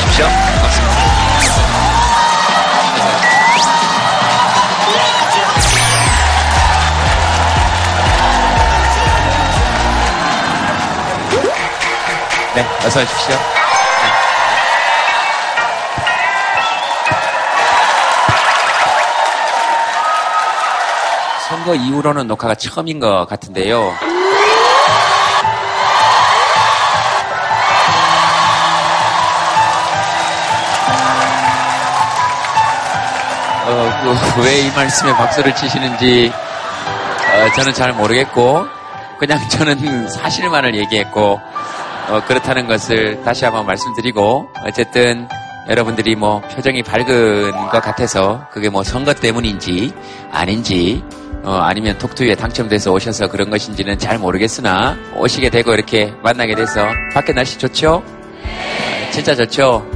수고하십시오. 고맙습니다. 네, 어서 오십시오. 선거 이후로는 녹화가 처음인 것 같은데요. 왜 이 말씀에 박수를 치시는지 저는 잘 모르겠고, 그냥 저는 사실만을 얘기했고, 그렇다는 것을 다시 한번 말씀드리고, 어쨌든 여러분들이 뭐 표정이 밝은 것 같아서 그게 뭐 선거 때문인지 아닌지, 아니면 톡투유에 당첨돼서 오셔서 그런 것인지는 잘 모르겠으나, 오시게 되고 이렇게 만나게 돼서, 밖에 날씨 좋죠? 진짜 좋죠?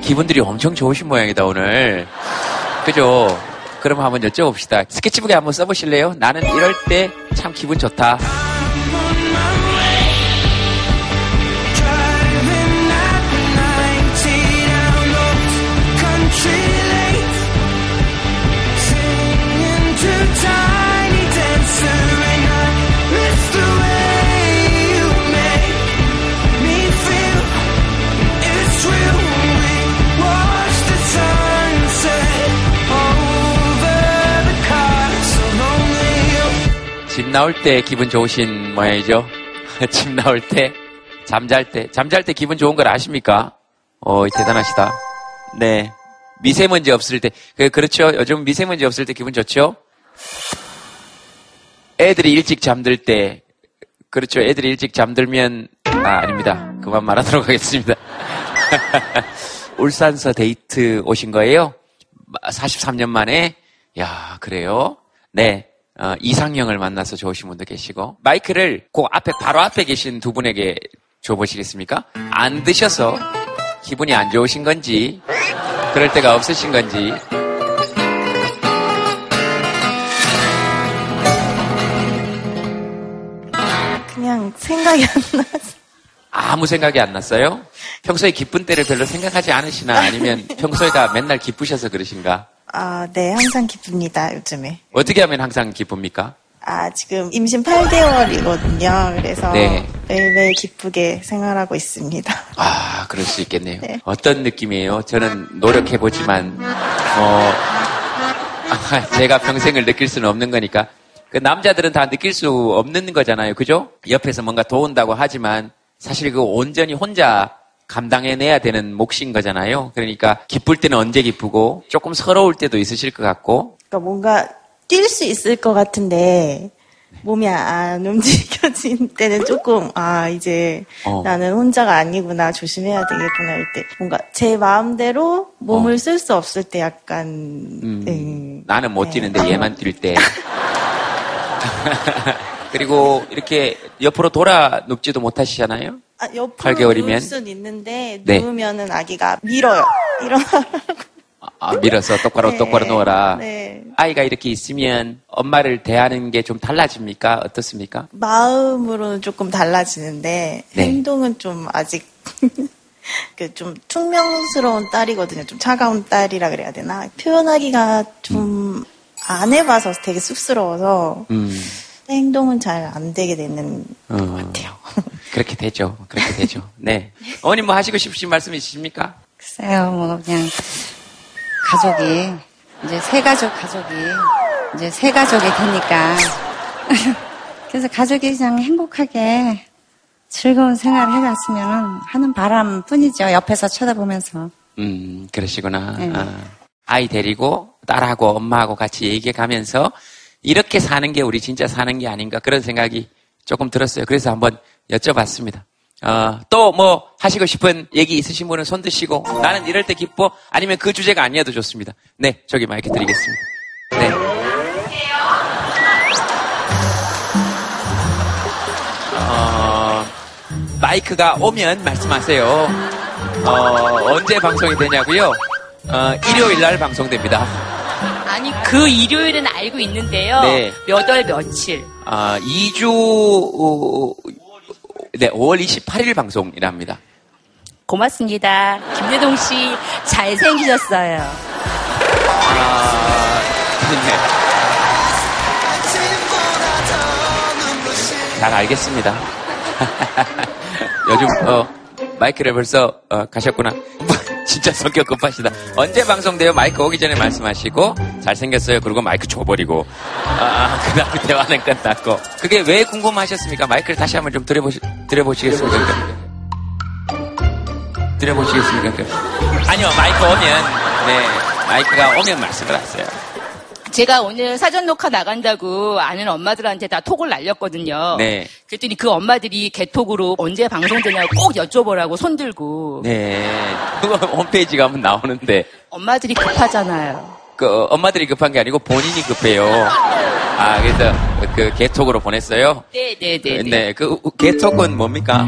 기분들이 엄청 좋으신 모양이다, 오늘. 그죠? 그럼 한번 여쭤봅시다. 스케치북에 한번 써보실래요? 나는 이럴 때 참 기분 좋다. 집 나올 때 기분 좋으신 모양이죠? 집 나올 때, 잠잘 때 기분 좋은 걸 아십니까? 대단하시다. 네. 미세먼지 없을 때, 그렇죠? 요즘 미세먼지 없을 때 기분 좋죠? 애들이 일찍 잠들 때, 그렇죠? 애들이 일찍 잠들면, 아닙니다. 그만 말하도록 하겠습니다. 울산서 데이트 오신 거예요? 43년 만에? 야, 그래요? 네. 이상형을 만나서 좋으신 분도 계시고, 마이크를 그 앞에, 바로 앞에 계신 두 분에게 줘보시겠습니까? 안 드셔서 기분이 안 좋으신 건지, 그럴 때가 없으신 건지. 그냥 생각이 안 나서. 아무 생각이 안 났어요? 평소에 기쁜 때를 별로 생각하지 않으시나, 아니면 평소에가 맨날 기쁘셔서 그러신가? 네, 항상 기쁩니다, 요즘에. 어떻게 하면 항상 기쁩니까? 지금 임신 8개월이거든요. 그래서 네. 매일매일 기쁘게 생활하고 있습니다. 그럴 수 있겠네요. 네. 어떤 느낌이에요? 저는 노력해보지만, 제가 평생을 느낄 수는 없는 거니까. 그 남자들은 다 느낄 수 없는 거잖아요. 그죠? 옆에서 뭔가 도운다고 하지만, 사실 그거 온전히 혼자 감당해내야 되는 몫인 거잖아요. 그러니까 기쁠 때는 언제 기쁘고, 조금 서러울 때도 있으실 것 같고. 그러니까 뭔가 뛸 수 있을 것 같은데 몸이 안 움직여진 때는 조금 이제 나는 혼자가 아니구나, 조심해야 되겠구나 할 때, 뭔가 제 마음대로 몸을 쓸 수 없을 때 약간 나는 못 뛰는데 얘만 뛸 때. 그리고 이렇게 옆으로 돌아 눕지도 못하시잖아요. 옆으로 8개월이면? 누울 순 있는데, 누우면은 아기가 밀어요. 일어나라고. 밀어서 똑바로 누워라. 네. 아이가 이렇게 있으면 엄마를 대하는 게 좀 달라집니까? 어떻습니까? 마음으로는 조금 달라지는데, 행동은 좀 아직, 좀 퉁명스러운 딸이거든요. 좀 차가운 딸이라 그래야 되나? 표현하기가 좀 안 해봐서 되게 쑥스러워서, 행동은 잘 안 되게 되는 것 같아요. 그렇게 되죠. 네. 어머님 뭐 하시고 싶으신 말씀 있으십니까? 글쎄요, 뭐 그냥 가족이 이제 세 가족이 되니까 그래서 가족이 그냥 행복하게 즐거운 생활을 해갔으면 하는 바람뿐이죠. 옆에서 쳐다보면서. 그러시구나. 네. 아이 데리고 딸하고 엄마하고 같이 얘기해 가면서. 이렇게 사는 게 우리 진짜 사는 게 아닌가, 그런 생각이 조금 들었어요. 그래서 한번 여쭤봤습니다. 또 뭐 하시고 싶은 얘기 있으신 분은 손 드시고, 나는 이럴 때 기뻐, 아니면 그 주제가 아니어도 좋습니다. 네, 저기 마이크 드리겠습니다. 네. 마이크가 오면 말씀하세요. 언제 방송이 되냐고요? 일요일날 방송됩니다. 아니, 그 일요일은 알고 있는데요. 네. 몇 월 며칠? 5월 28일 방송이랍니다. 고맙습니다. 김대동 씨, 잘생기셨어요. 네. 잘 알겠습니다. 요즘, 마이크를 벌써, 가셨구나. 진짜 성격 급하시다. 언제 방송돼요? 마이크 오기 전에 말씀하시고, 잘생겼어요. 그리고 마이크 줘버리고. 그 다음에 대화는 끝났고. 그게 왜 궁금하셨습니까? 마이크를 다시 한번 좀 들여보시겠습니까? 들여보시겠습니까? 아니요, 마이크 오면, 네, 마이크가 오면 말씀을 하세요. 제가 오늘 사전 녹화 나간다고 아는 엄마들한테 다 톡을 날렸거든요. 네. 그랬더니 그 엄마들이 개톡으로 언제 방송되냐고 꼭 여쭤보라고 손 들고. 네. 그거 홈페이지 가면 나오는데. 엄마들이 급하잖아요. 엄마들이 급한 게 아니고 본인이 급해요. 그래서 그 개톡으로 보냈어요? 네네네. 네. 그 개톡은 뭡니까?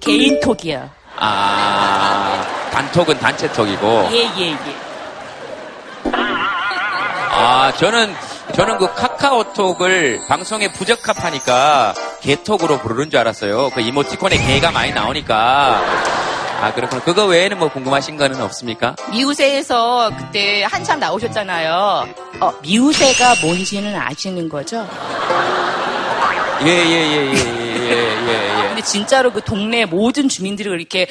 개인톡이요. 단톡은 단체톡이고. 예. 저는 그 카카오톡을 방송에 부적합하니까 개톡으로 부르는 줄 알았어요. 그 이모티콘에 개가 많이 나오니까. 그렇구나. 그거 외에는 뭐 궁금하신 거는 없습니까? 미우새에서 그때 한참 나오셨잖아요. 미우새가 뭔지는 아시는 거죠? 예. 근데 진짜로 그 동네 모든 주민들이 그렇게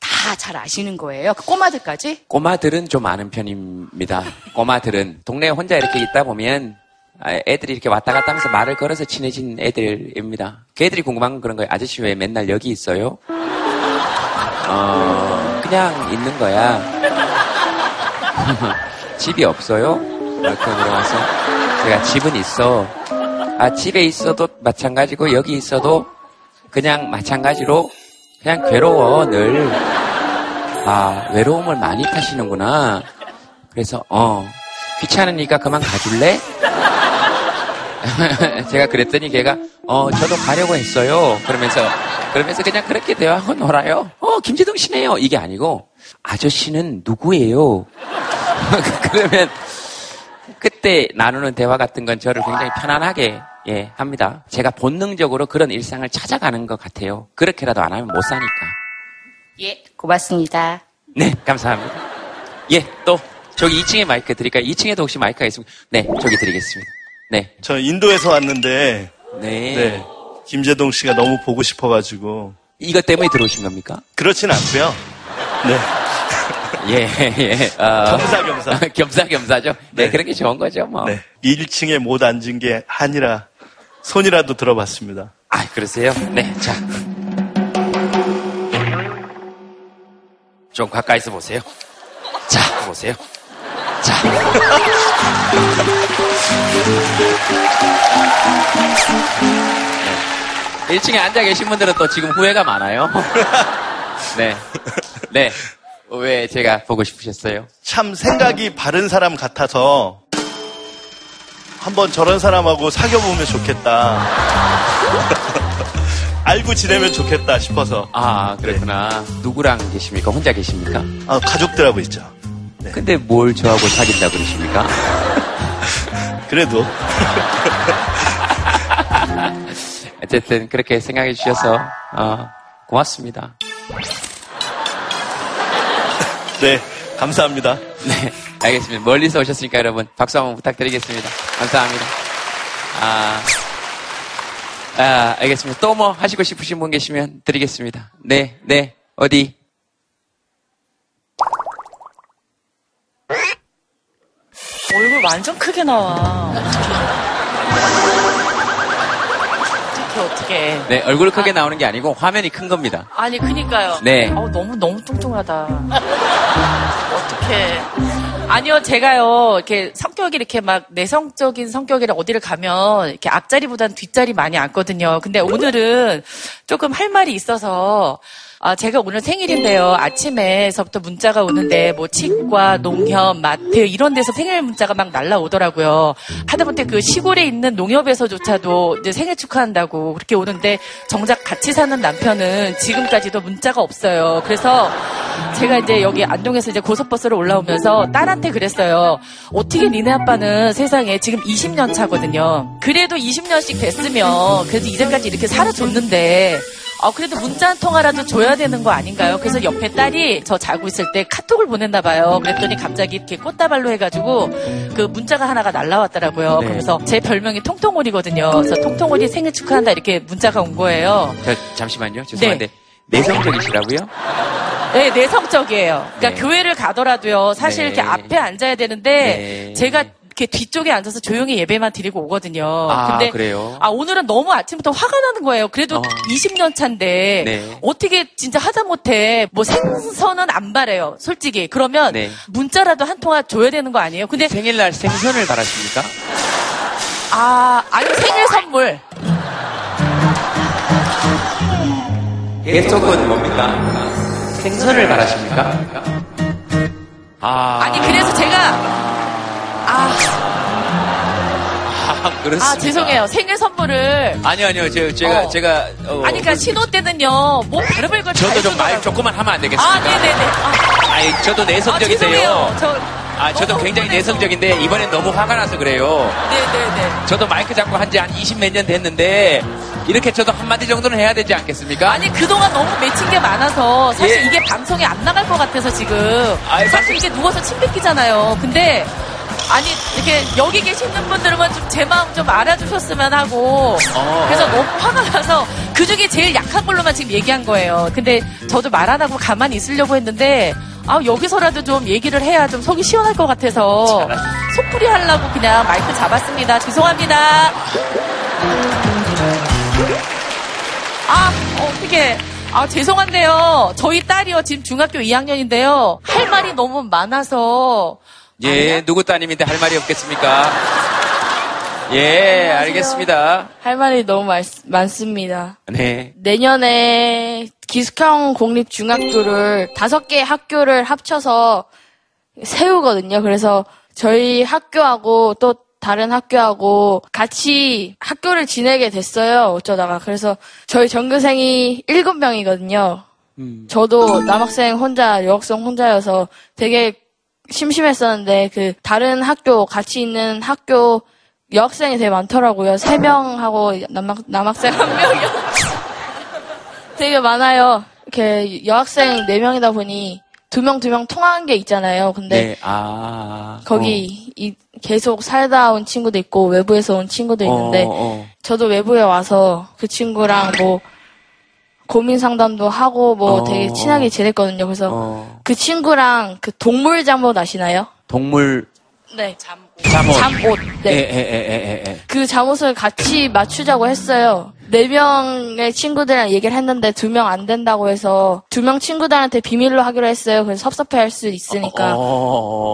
다 잘 아시는 거예요? 그 꼬마들까지? 꼬마들은 좀 아는 편입니다. 꼬마들은. 동네에 혼자 이렇게 있다 보면 애들이 이렇게 왔다 갔다 하면서 말을 걸어서 친해진 애들입니다. 그 애들이 궁금한 건 그런 거예요. 아저씨 왜 맨날 여기 있어요? 그냥 있는 거야. 집이 없어요? 이렇게 물어봐서 제가 집은 있어. 집에 있어도 마찬가지고 여기 있어도 그냥 마찬가지로 그냥 괴로워 늘. 외로움을 많이 타시는구나. 그래서 귀찮으니까 그만 가줄래? 제가 그랬더니 걔가 저도 가려고 했어요. 그러면서 그냥 그렇게 대화하고 놀아요. 김재동 씨네요. 이게 아니고 아저씨는 누구예요? 그러면 그때 나누는 대화 같은 건 저를 굉장히 편안하게 합니다. 제가 본능적으로 그런 일상을 찾아가는 것 같아요. 그렇게라도 안 하면 못 사니까. 예, 고맙습니다. 네, 감사합니다. 예, 또 저기 2층에 마이크 드릴까요? 2층에도 혹시 마이크가 있습니까? 네, 저기 드리겠습니다. 네. 저 인도에서 왔는데 네. 김재동 씨가 너무 보고 싶어가지고. 이것 때문에 들어오신 겁니까? 그렇진 않고요. 네. 예. 겸사겸사. 겸사겸사죠. 네, 그런 게 좋은 거죠, 뭐. 네. 1층에 못 앉은 게 아니라 손이라도 들어봤습니다. 그러세요? 네, 자. 좀 가까이서 보세요. 자, 보세요. 자. 네. 1층에 앉아 계신 분들은 또 지금 후회가 많아요. 네. 왜 제가 보고 싶으셨어요? 참 생각이 바른 사람 같아서 한번 저런 사람하고 사귀어보면 좋겠다. 알고 지내면 좋겠다 싶어서. 그렇구나. 네. 누구랑 계십니까? 혼자 계십니까? 가족들하고 있죠. 네. 근데 뭘 저하고 사귄다 그러십니까? 그래도. 어쨌든 그렇게 생각해 주셔서 고맙습니다. 네, 감사합니다. 네, 알겠습니다. 멀리서 오셨으니까 여러분 박수 한번 부탁드리겠습니다. 감사합니다. 알겠습니다. 또 뭐 하시고 싶으신 분 계시면 드리겠습니다. 네, 어디? 얼굴 완전 크게 나와. 어떻게? 네, 얼굴 크게 나오는 게 아니고 화면이 큰 겁니다. 아니, 그니까요. 네. 너무 뚱뚱하다. 어떡해. 아니요, 제가요, 이렇게 성격이 이렇게 막 내성적인 성격이라 어디를 가면 이렇게 앞자리보단 뒷자리 많이 앉거든요. 근데 오늘은 조금 할 말이 있어서, 아, 제가 오늘 생일인데요. 아침에서부터 문자가 오는데, 뭐, 치과, 농협, 마트, 이런 데서 생일 문자가 막 날라오더라고요. 하다못해 그 시골에 있는 농협에서조차도 이제 생일 축하한다고 그렇게 오는데, 정작 같이 사는 남편은 지금까지도 문자가 없어요. 그래서 제가 이제 여기 안동에서 이제 고속버스로 올라오면서 딸한테 그랬어요. 어떻게 니네 아빠는 세상에 지금 20년 차거든요. 그래도 20년씩 됐으면, 그래도 이제까지 이렇게 살아줬는데, 그래도 문자 한 통화라도 줘야 되는 거 아닌가요? 그래서 옆에 딸이 저 자고 있을 때 카톡을 보냈나 봐요. 그랬더니 갑자기 이렇게 꽃다발로 해가지고 그 문자가 하나가 날라왔더라고요. 네. 그래서 제 별명이 통통오리거든요. 그래서 통통오리 생일 축하한다 이렇게 문자가 온 거예요. 잠시만요. 죄송한데. 네. 내성적이시라고요? 네, 내성적이에요. 그러니까 네. 교회를 가더라도요. 사실 네. 이렇게 앞에 앉아야 되는데 네. 제가 이렇게 뒤쪽에 앉아서 조용히 예배만 드리고 오거든요. 근데 그래요? 오늘은 너무 아침부터 화가 나는 거예요. 그래도 20년 차인데 네. 어떻게 진짜 하다못해 뭐 생선은 안 바래요. 솔직히. 그러면 네. 문자라도 한 통화 줘야 되는 거 아니에요? 근데 생일날 생선을 바라십니까? 아니 생일 선물. 계속은 뭡니까? 생선을 바라십니까? 아니 그래서 제가 그렇습니다. 죄송해요. 생일 선물을. 아니요. 제가. 그러니까 신호 때는요. 뭐, 별의별 걸 저도 좀 말 조금만 하면 안 되겠습니까? 네네네. 저도 내성적인데요. 저도 굉장히 흥분해서. 내성적인데, 이번엔 너무 화가 나서 그래요. 네네네. 저도 마이크 잡고 한지 한 20 몇 년 됐는데, 이렇게 저도 한마디 정도는 해야 되지 않겠습니까? 그동안 너무 맺힌 게 많아서, 사실 예. 이게 방송에 안 나갈 것 같아서 지금. 사실 이게 누워서 침 뱉기잖아요. 근데, 이렇게 여기 계시는 분들만 좀 제 마음 좀 알아주셨으면 하고 그래서 너무 화가 나서 그중에 제일 약한 걸로만 지금 얘기한 거예요. 근데 저도 말 안 하고 가만히 있으려고 했는데 여기서라도 좀 얘기를 해야 좀 속이 시원할 것 같아서 속풀이 하려고 그냥 마이크 잡았습니다. 죄송합니다. 어떡해. 죄송한데요. 저희 딸이요. 지금 중학교 2학년인데요. 할 말이 너무 많아서 예, 누구 따님인데 할 말이 없겠습니까? 예, 알겠습니다. 할 말이 너무 많습니다. 네. 내년에 기숙형 공립중학교를 5개 학교를 합쳐서 세우거든요. 그래서 저희 학교하고 또 다른 학교하고 같이 학교를 지내게 됐어요. 어쩌다가. 그래서 저희 전교생이 7명이거든요. 저도 남학생 혼자, 여학생 혼자여서 되게 심심했었는데 다른 학교 같이 있는 학교 여학생이 되게 많더라고요. 3명하고 남학생 1명이요. 되게 많아요. 이렇게 여학생 4명이다 보니 2명 통화한 게 있잖아요. 근데 네, 거기 계속 살다 온 친구도 있고 외부에서 온 친구도 있는데 저도 외부에 와서 그 친구랑 뭐 고민 상담도 하고 뭐 되게 친하게 지냈거든요. 그래서 그 친구랑 그 동물 잠옷 아시나요? 동물 네 잠옷 네. 그 잠옷을 같이 맞추자고 했어요. 4명의 친구들이랑 얘기를 했는데 2명 안 된다고 해서 2명 친구들한테 비밀로 하기로 했어요. 그래서 섭섭해할 수 있으니까.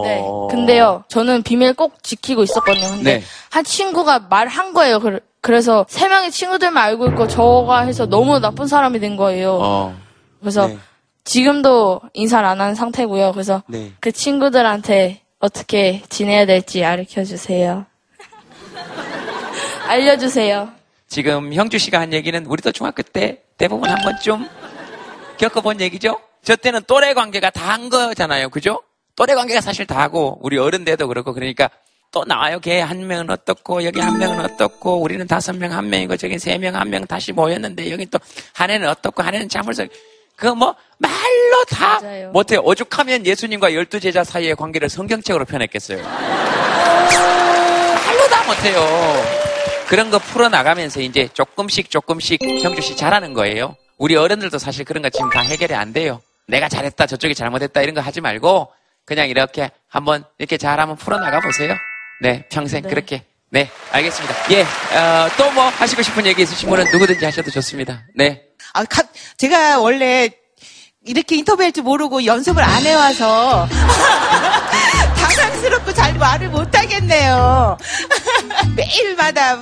네. 근데요 저는 비밀 꼭 지키고 있었거든요. 근데 네. 한 친구가 말한 거예요. 그래서 3명의 친구들만 알고 있고 저가 해서 너무 나쁜 사람이 된 거예요. 그래서 네. 지금도 인사를 안 한 상태고요. 그래서 네. 그 친구들한테 어떻게 지내야 될지 알려주세요. 지금 형주 씨가 한 얘기는 우리도 중학교 때 대부분 한 번쯤 겪어본 얘기죠. 저 때는 또래 관계가 다 한 거잖아요. 그죠? 또래 관계가 사실 다 하고 우리 어른 돼도 그렇고 그러니까 또 나와요. 걔 한 명은 어떻고 여기 한 명은 어떻고 우리는 5명 한 명이고 저긴 3명 한 명 다시 모였는데 여긴 또 한 해는 어떻고 한 해는 자물쇠 그거 뭐 말로 다 맞아요. 못해요. 오죽하면 예수님과 12제자 사이의 관계를 성경책으로 편했겠어요. 말로 다 못해요. 그런 거 풀어나가면서 이제 조금씩 형주씨 잘하는 거예요. 우리 어른들도 사실 그런 거 지금 다 해결이 안 돼요. 내가 잘했다 저쪽이 잘못했다 이런 거 하지 말고 그냥 이렇게 한번 이렇게 잘하면 풀어나가 보세요. 네, 평생 네. 그렇게. 네, 알겠습니다. 예, 또 뭐 하시고 싶은 얘기 있으신 분은 누구든지 하셔도 좋습니다. 네. 제가 원래 이렇게 인터뷰할 줄 모르고 연습을 안 해와서 당황 부담스럽고 잘 말을 못하겠네요. 매일마다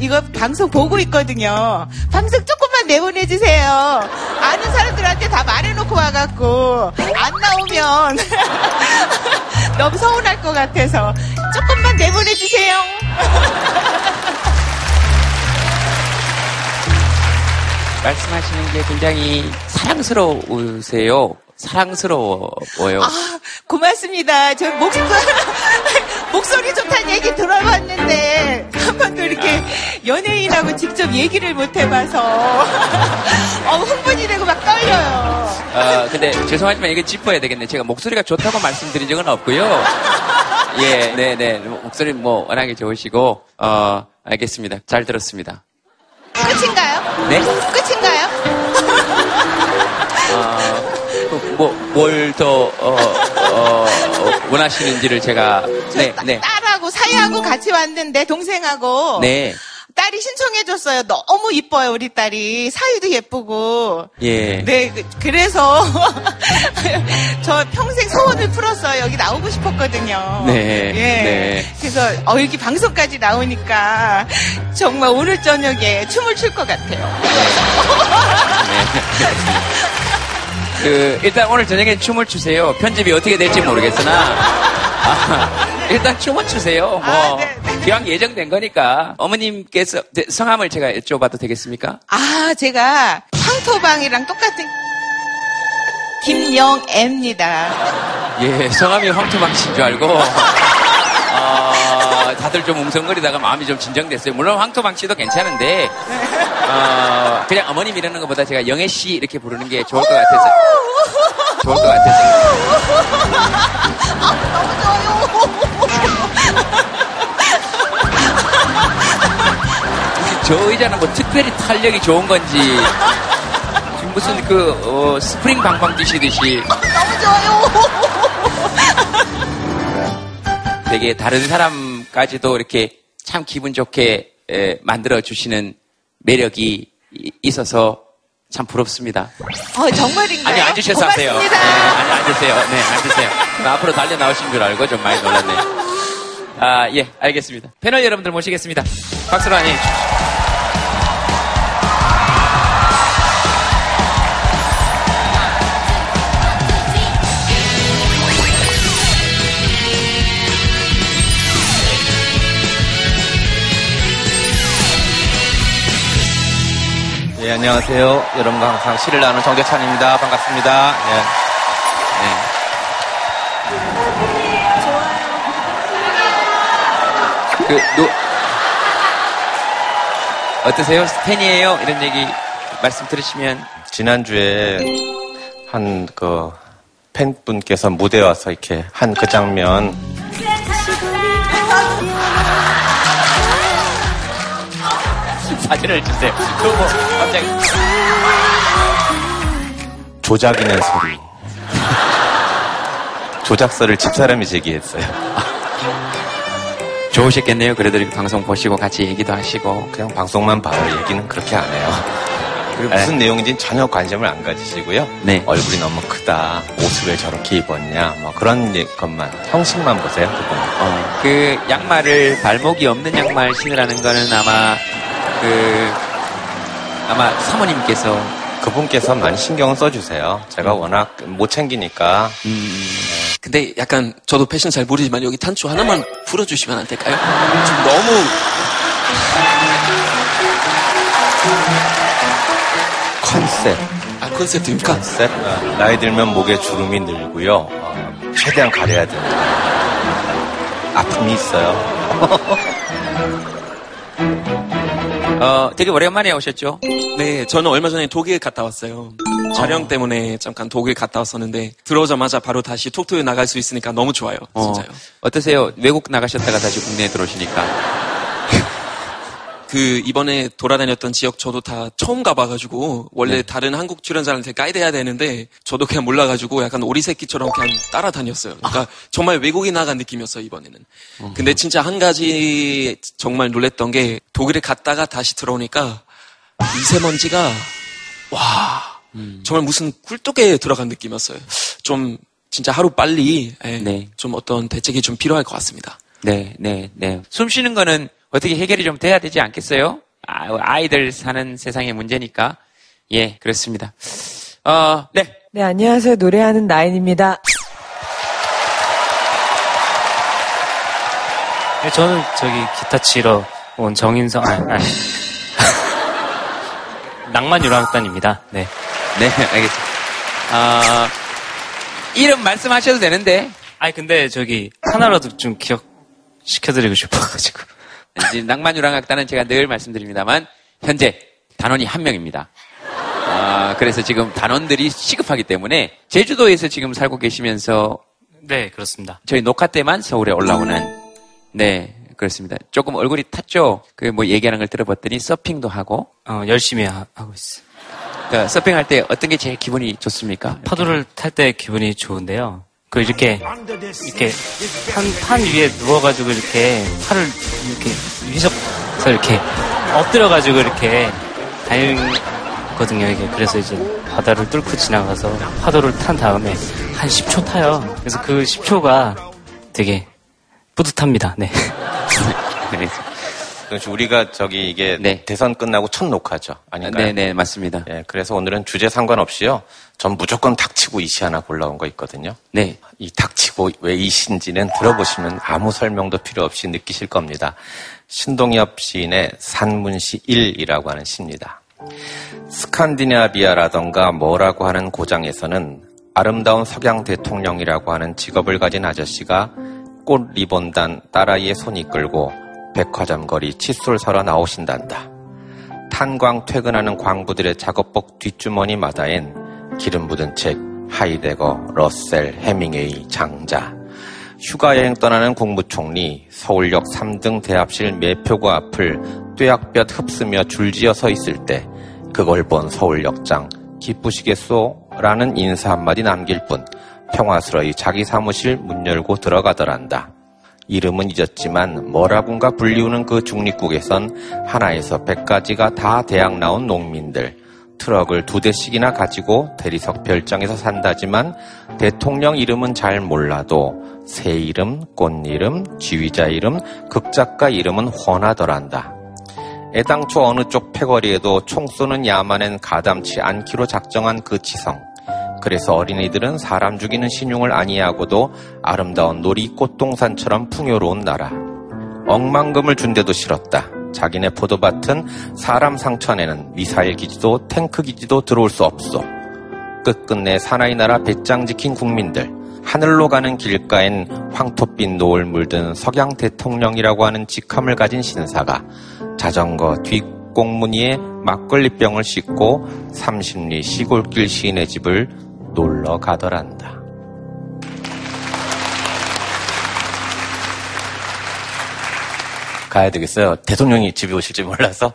이거 방송 보고 있거든요. 방송 조금만 내보내주세요. 아는 사람들한테 다 말해놓고 와갖고 안 나오면 너무 서운할 것 같아서 조금만 내보내주세요. 말씀하시는 게 굉장히 사랑스러우세요. 사랑스러워요. 아, 고맙습니다. 저 목소리 좋다는 얘기 들어봤는데 한 번도 이렇게 연예인하고 직접 얘기를 못 해봐서 흥분이 되고 막 떨려요. 근데 죄송하지만 이거 짚어야 되겠네. 제가 목소리가 좋다고 말씀드린 적은 없고요. 예, 네네. 목소리 뭐 워낙에 좋으시고 알겠습니다. 잘 들었습니다. 끝인가요? 네? 끝인가요? 뭘 더 원하시는지를 제가 네. 딸하고 사이하고 같이 왔는데 동생하고 네. 딸이 신청해줬어요. 너무 이뻐요 우리 딸이. 사이도 예쁘고 예. 네 그래서 저 평생 소원을 풀었어요. 여기 나오고 싶었거든요. 네. 예. 네. 그래서 여기 방송까지 나오니까 정말 오늘 저녁에 춤을 출 것 같아요. 네. 일단 오늘 저녁에 춤을 추세요. 편집이 어떻게 될지 모르겠으나 일단 춤을 추세요. 기왕 예정된 거니까. 어머님께서 성함을 제가 여쭤봐도 되겠습니까? 제가 황토방이랑 똑같은 김영애입니다. 예, 성함이 황토방이신 줄 알고 다들 좀 웅성거리다가 마음이 좀 진정됐어요. 물론 황토방씨도 괜찮은데 그냥 어머님 이러는 것보다 제가 영애씨 이렇게 부르는 게 좋을 것 같아서 너무 좋아요. 저 의자는 뭐 특별히 탄력이 좋은 건지 무슨 스프링 방방 뛰시듯이 너무 좋아요. 되게 다른 사람까지도 이렇게 참 기분 좋게 만들어주시는 매력이 있어서 참 부럽습니다. 정말인가요? 아니, 앉으셔서 고맙습니다. 하세요. 네, 앉으세요. 네, 앉으세요. 앞으로 달려 나오신 줄 알고 좀 많이 놀랐네요. 예, 알겠습니다. 패널 여러분들 모시겠습니다. 박수로 안녕히 계십시오. 예, 안녕하세요. 여러분과 항상 시를 나누는 정재찬입니다. 반갑습니다. 예. 네. 어떠세요? 팬이에요? 이런 얘기 말씀 들으시면. 지난주에 한 팬분께서 무대에 와서 이렇게 한 그 장면. 사진을 주세요. 갑자기 조작이는 소리. 조작서를 집사람이 제기했어요. 좋으셨겠네요. 그래도 이렇게 방송 보시고 같이 얘기도 하시고. 그냥 방송만 봐요. 얘기는 그렇게 안 해요. 그리고 무슨 내용인지는 전혀 관심을 안 가지시고요. 네. 얼굴이 너무 크다. 옷을 왜 저렇게 입었냐. 뭐 그런 것만. 형식만 보세요. 그 양말을 발목이 없는 양말 신으라는 거는 아마 사모님께서 그분께서 많이 신경을 써주세요. 제가 워낙 못 챙기니까. 근데 약간 저도 패션 잘 모르지만 여기 단추 하나만 풀어주시면 안 될까요? 지금 너무 컨셉. 컨셉입니까? 컨셉. 나이 들면 목에 주름이 늘고요. 최대한 가려야 됩니다. 아픔이 있어요. 되게 오랜만에 오셨죠? 네, 저는 얼마 전에 독일 갔다 왔어요. 촬영 때문에 잠깐 독일 갔다 왔었는데 들어오자마자 바로 다시 톡톡에 나갈 수 있으니까 너무 좋아요. 진짜요. 어떠세요? 외국 나가셨다가 다시 국내에 들어오시니까. 이번에 돌아다녔던 지역 저도 다 처음 가봐가지고 원래 다른 한국 출연자한테 가이드해야 되는데 저도 그냥 몰라가지고 약간 오리새끼처럼 그냥 따라다녔어요. 그러니까 정말 외국에 나간 느낌이었어요, 이번에는. 근데 진짜 한 가지 정말 놀랬던 게 독일에 갔다가 다시 들어오니까 미세먼지가 정말 무슨 꿀뚝에 들어간 느낌이었어요. 좀 진짜 하루 빨리 좀 어떤 대책이 좀 필요할 것 같습니다. 네. 숨 쉬는 거는 어떻게 해결이 좀 돼야 되지 않겠어요? 아이들 사는 세상의 문제니까. 예, 그렇습니다. 네, 안녕하세요. 노래하는 나인입니다. 네, 저는 저기 기타 치러 온 정인성, 낭만 유랑단입니다. 네, 알겠습니다. 이름 말씀하셔도 되는데. 근데 저기 하나라도 좀 기억시켜드리고 싶어가지고. 낭만 유랑악단은 제가 늘 말씀드립니다만 현재 단원이 한 명입니다. 그래서 지금 단원들이 시급하기 때문에 제주도에서 지금 살고 계시면서 네, 그렇습니다. 저희 녹화 때만 서울에 올라오는 네, 그렇습니다. 조금 얼굴이 탔죠? 그 뭐 얘기하는 걸 들어봤더니 서핑도 하고 열심히 하고 있어요. 그러니까 서핑할 때 어떤 게 제일 기분이 좋습니까? 파도를 탈 때 기분이 좋은데요. 그 이렇게 판 위에 누워가지고 이렇게 팔을 이렇게 휘적서 이렇게 엎드려가지고 이렇게 다니거든요. 이게 그래서 이제 바다를 뚫고 지나가서 파도를 탄 다음에 한 10초 타요. 그래서 그 10초가 되게 뿌듯합니다. 네. 우리가 저기 이게 대선 끝나고 첫 녹화죠. 아닌가요? 네네, 맞습니다. 예, 그래서 오늘은 주제 상관없이요. 전 무조건 닥치고 이시 하나 골라온 거 있거든요. 네. 이 닥치고 왜 이시인지는 들어보시면 아무 설명도 필요 없이 느끼실 겁니다. 신동엽 시인의 산문시 1이라고 하는 시입니다. 스칸디나비아라던가 뭐라고 하는 고장에서는 아름다운 석양 대통령이라고 하는 직업을 가진 아저씨가 꽃 리본단 딸아이의 손 이끌고 백화점 거리 칫솔 사러 나오신단다. 탄광 퇴근하는 광부들의 작업복 뒷주머니마다엔 기름 묻은 책, 하이데거, 러셀, 해밍웨이, 장자. 휴가여행 떠나는 국무총리, 서울역 3등 대합실 매표구 앞을 뙤약볕 흡스며 줄지어 서 있을 때 그걸 본 서울역장, 기쁘시겠소? 라는 인사 한마디 남길 뿐 평화스러이 자기 사무실 문 열고 들어가더란다. 이름은 잊었지만 뭐라군가 불리우는 그 중립국에선 하나에서 100가지가 다 대학 나온 농민들, 트럭을 2대씩이나 가지고 대리석 별장에서 산다지만 대통령 이름은 잘 몰라도 새 이름, 꽃 이름, 지휘자 이름, 극작가 이름은 훤하더란다. 애당초 어느 쪽 패거리에도 총 쏘는 야만엔 가담치 않기로 작정한 그 지성. 그래서 어린이들은 사람 죽이는 신용을 아니하고도 아름다운 놀이 꽃동산처럼 풍요로운 나라. 억만금을 준데도 싫었다. 자기네 포도밭은 사람 상처내는 미사일 기지도 탱크 기지도 들어올 수 없소. 끝끝내 사나이 나라 배짱 지킨 국민들. 하늘로 가는 길가엔 황토빛 노을 물든 석양 대통령이라고 하는 직함을 가진 신사가 자전거 뒷꽁무니에 막걸리병을 싣고 삼십리 시골길 시인의 집을 놀러 가더란다. 가야 되겠어요. 대통령이 집에 오실지 몰라서.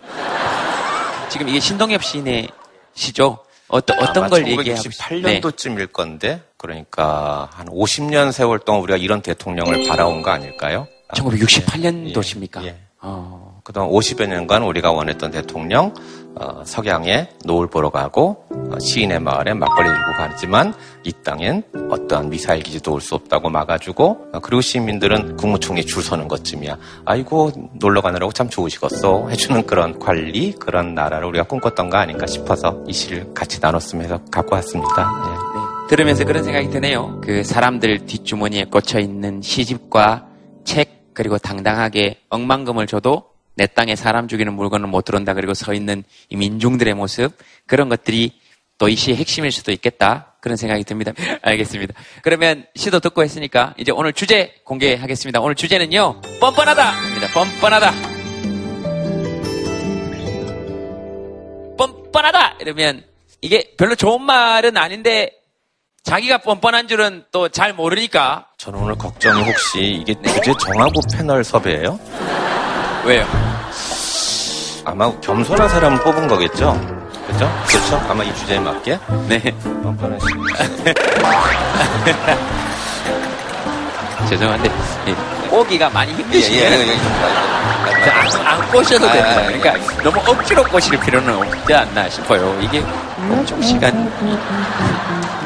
지금 이게 신동엽 시인의 시죠? 어떤 걸 얘기하고 싶어요? 1968년도쯤일 건데, 그러니까 한 50년 세월 동안 우리가 이런 대통령을 바라온 거 아닐까요? 1968년도십니까? 예. 그동안 50여 년간 우리가 원했던 대통령, 석양에 노을 보러 가고 시인의 마을에 막걸리 들고 가지만 이 땅엔 어떠한 미사일 기지도 올 수 없다고 막아주고 그리고 시민들은 국무총리 줄 서는 것쯤이야. 아이고 놀러 가느라고 참 좋으시겠어 해주는 그런 관리, 그런 나라를 우리가 꿈꿨던 거 아닌가 싶어서 이 시를 같이 나눴으면서 갖고 왔습니다. 네. 들으면서 그런 생각이 드네요. 그 사람들 뒷주머니에 꽂혀있는 시집과 책 그리고 당당하게 억만금을 줘도 내 땅에 사람 죽이는 물건은 못 들어온다. 그리고 서 있는 이 민중들의 모습 그런 것들이 또 이 시의 핵심일 수도 있겠다. 그런 생각이 듭니다. 알겠습니다. 그러면 시도 듣고 했으니까 이제 오늘 주제 공개하겠습니다. 오늘 주제는요. 뻔뻔하다입니다. 뻔뻔하다. 뻔뻔하다. 이러면 이게 별로 좋은 말은 아닌데 자기가 뻔뻔한 줄은 또 잘 모르니까. 저는 오늘 걱정이 혹시 이게 주제 정하고 패널 섭외예요? 왜요? 아마 겸손한 사람을 뽑은 거겠죠? 그렇죠? 아마 이 주제에 맞게? 네. 뻔뻔한 죄송한데. 꼬기가 많이 힘드시네요. 안 꼬셔도 됩니다. 그러니까 너무 억지로 꼬실 필요는 없지 않나 싶어요. 이게 엄청 시간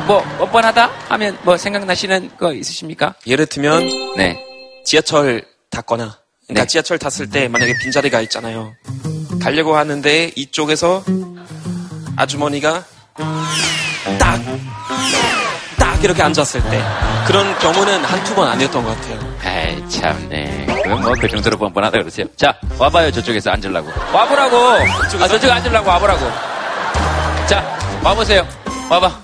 뭐 뻔뻔하다 하면 뭐 생각나시는 거 있으십니까? 예를 들면 네. 지하철 탔거나 그러니까 네. 지하철 탔을 때 만약에 빈자리가 있잖아요. 가려고 하는데 이쪽에서 아주머니가 딱 이렇게 앉았을 때 그런 경우는 한두 번 아니었던 것 같아요. 에이 참네. 그건 뭐 그 정도로 뻔뻔하다 그러세요. 자 와봐요. 저쪽에서 앉으려고. 와보라고. 아, 저쪽 앉으려고 와보라고. 자 와보세요. 와봐.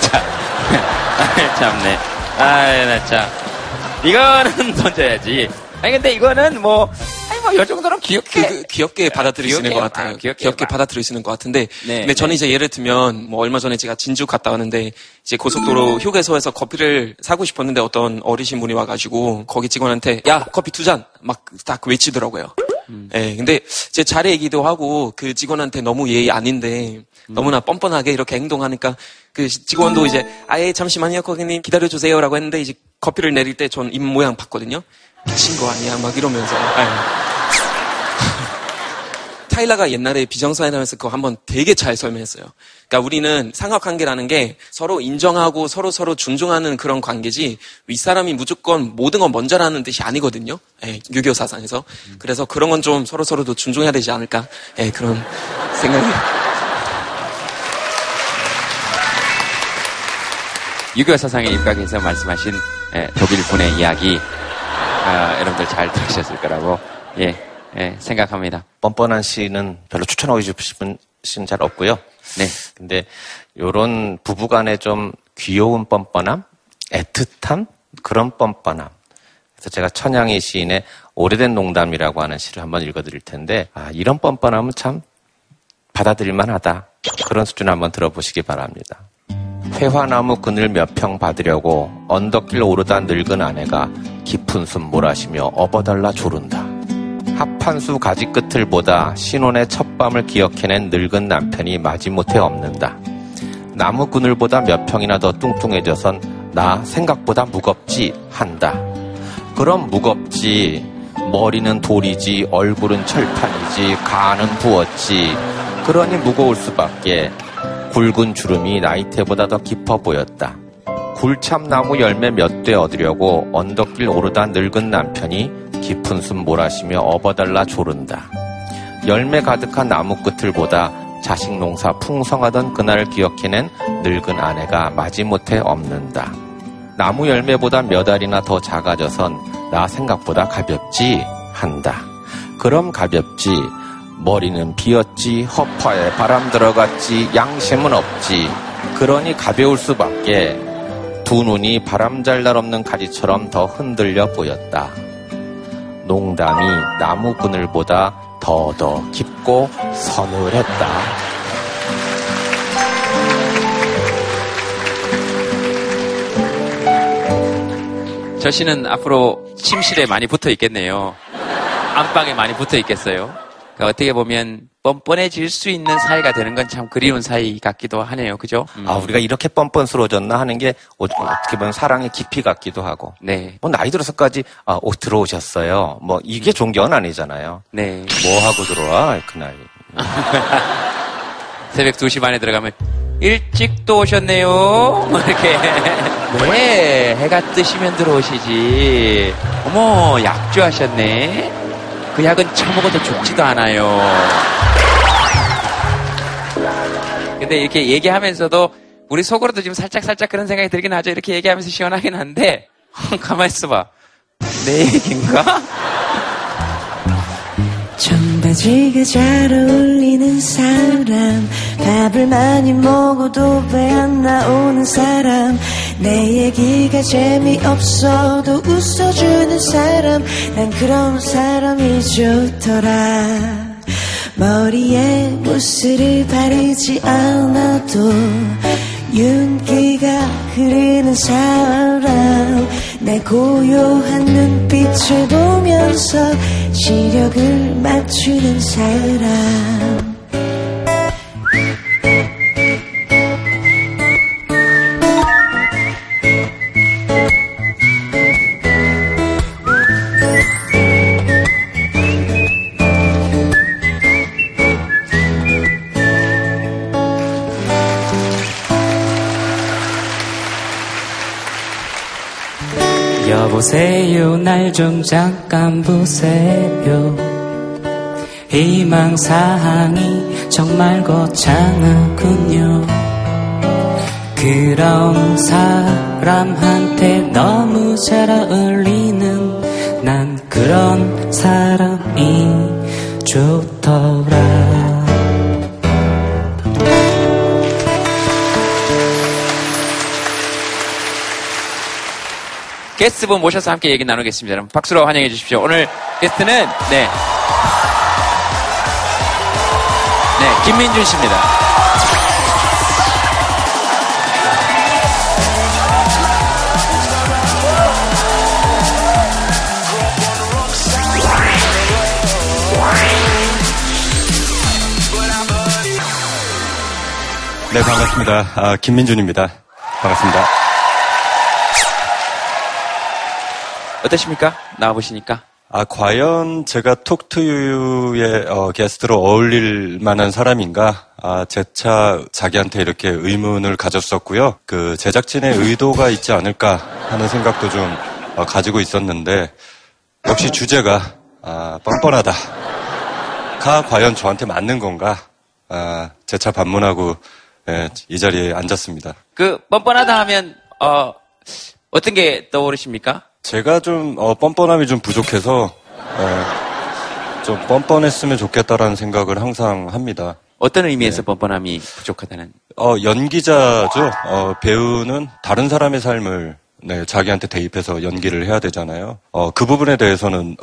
자, 참네. 아이, 나 참. 이거는 던져야지. 아니, 근데 이거는 뭐, 아니, 뭐, 요 정도는 귀엽게 받아들이시는 것 같아요. 귀엽게 받아들이시는 것 같은데. 네, 근데 저는 이제 예를 들면, 뭐, 얼마 전에 제가 진주 갔다 왔는데, 이제 고속도로 휴게소에서 커피를 사고 싶었는데 어떤 어르신 분이 와가지고, 거기 직원한테, 야, 커피 2잔! 막 딱 외치더라고요. 예, 근데 제 자리 얘기도 하고 그 직원한테 너무 예의 아닌데 너무나 뻔뻔하게 이렇게 행동하니까 그 직원도 이제 아예 잠시만요 고객님 기다려주세요라고 했는데 이제 커피를 내릴 때 전 입 모양 봤거든요. 미친 거 아니야 막 이러면서. 타일러가 옛날에 비정사회담에서 그거 한번 되게 잘 설명했어요. 그러니까 우리는 상하관계라는 게 서로 인정하고 서로 존중하는 그런 관계지 윗사람이 무조건 모든 건 먼저라는 뜻이 아니거든요. 예, 유교 사상에서. 그래서 그런 건 좀 서로도 존중해야 되지 않을까. 예, 그런 생각이. 유교 사상에 입각해서 말씀하신 독일 분의 이야기 여러분들 잘 들으셨을 거라고 예, 생각합니다. 뻔뻔한 시는 별로 추천하고 싶은 시는 잘 없고요. 네. 근데 요런 부부간의 좀 귀여운 뻔뻔함, 애틋함 그런 뻔뻔함. 그래서 제가 천양이 시인의 오래된 농담이라고 하는 시를 한번 읽어드릴 텐데, 아 이런 뻔뻔함은 참 받아들일만하다. 그런 수준 한번 들어보시기 바랍니다. 회화나무 그늘 몇 평 받으려고 언덕길 오르다 늙은 아내가 깊은 숨 몰아쉬며 업어달라 조른다. 합판수 가지 끝을 보다 신혼의 첫 밤을 기억해낸 늙은 남편이 마지못해 엎는다. 나무 그늘보다 몇 평이나 더 뚱뚱해져선 나 생각보다 무겁지 한다. 그럼 무겁지. 머리는 돌이지 얼굴은 철판이지 간은 부었지. 그러니 무거울 수밖에. 굵은 주름이 나이테보다 더 깊어 보였다. 굴참나무 열매 몇 대 얻으려고 언덕길 오르다 늙은 남편이 깊은 숨 몰아쉬며 업어달라 조른다. 열매 가득한 나무 끝을 보다 자식 농사 풍성하던 그날을 기억해낸 늙은 아내가 마지못해 엎는다. 나무 열매보다 몇 알이나 더 작아져선 나 생각보다 가볍지 한다. 그럼 가볍지. 머리는 비었지. 허파에 바람 들어갔지. 양심은 없지. 그러니 가벼울 수밖에. 두 눈이 바람 잘 날 없는 가지처럼 더 흔들려 보였다. 농담이 나무 그늘보다 더 깊고 서늘했다. 저 씨는 앞으로 침실에 많이 붙어 있겠네요. 안방에 많이 붙어 있겠어요. 그러니까 어떻게 보면 뻔뻔해질 수 있는 사이가 되는 건 참 그리운 사이 같기도 하네요. 그죠? 아, 우리가 이렇게 뻔뻔스러워졌나 하는 게 어떻게 보면 사랑의 깊이 같기도 하고. 네. 뭐 나이 들어서까지 아, 들어오셨어요. 뭐 이게 종교는 아니잖아요. 네. 뭐 하고 들어와? 그 나이. 새벽 2시 반에 들어가면 일찍 또 오셨네요. 이렇게. 네. 해가 뜨시면 들어오시지. 어머, 약주하셨네. 그 약은 처먹어도 죽지도 않아요. 근데 이렇게 얘기하면서도 우리 속으로도 지금 살짝 그런 생각이 들긴 하죠. 이렇게 얘기하면서 시원하긴 한데 가만 있어봐. 내 얘기인가? 청바지가 잘 어울리는 사람, 밥을 많이 먹어도 왜 안 나오는 사람, 내 얘기가 재미없어도 웃어주는 사람, 난 그런 사람이 좋더라. 머리에 무스를 바르지 않아도 윤기가 흐르는 사람, 내 고요한 눈빛을 보면서 시력을 맞추는 사람. 여보세요 날 좀 잠깐 보세요. 희망사항이 정말 거창하군요. 그런 사람한테 너무 잘 어울리는 난 그런 사람이 좋더라. 게스트분 모셔서 함께 얘기 나누겠습니다. 여러분 박수로 환영해 주십시오. 오늘 게스트는 김민준 씨입니다. 네, 반갑습니다. 김민준입니다. 반갑습니다. 어떠십니까? 나와보시니까. 과연 제가 톡투유의 게스트로 어울릴 만한 사람인가? 재차 자기한테 이렇게 의문을 가졌었고요. 그 제작진의 의도가 있지 않을까 하는 생각도 좀 가지고 있었는데, 역시 주제가, 뻔뻔하다. 가 과연 저한테 맞는 건가? 재차 반문하고, 예, 이 자리에 앉았습니다. 그, 뻔뻔하다 하면, 어떤 게 떠오르십니까? 제가 좀 뻔뻔함이 좀 부족해서 좀 뻔뻔했으면 좋겠다라는 생각을 항상 합니다. 어떤 의미에서 뻔뻔함이 부족하다는? 연기자죠. 배우는 다른 사람의 삶을 자기한테 대입해서 연기를 해야 되잖아요. 그 부분에 대해서는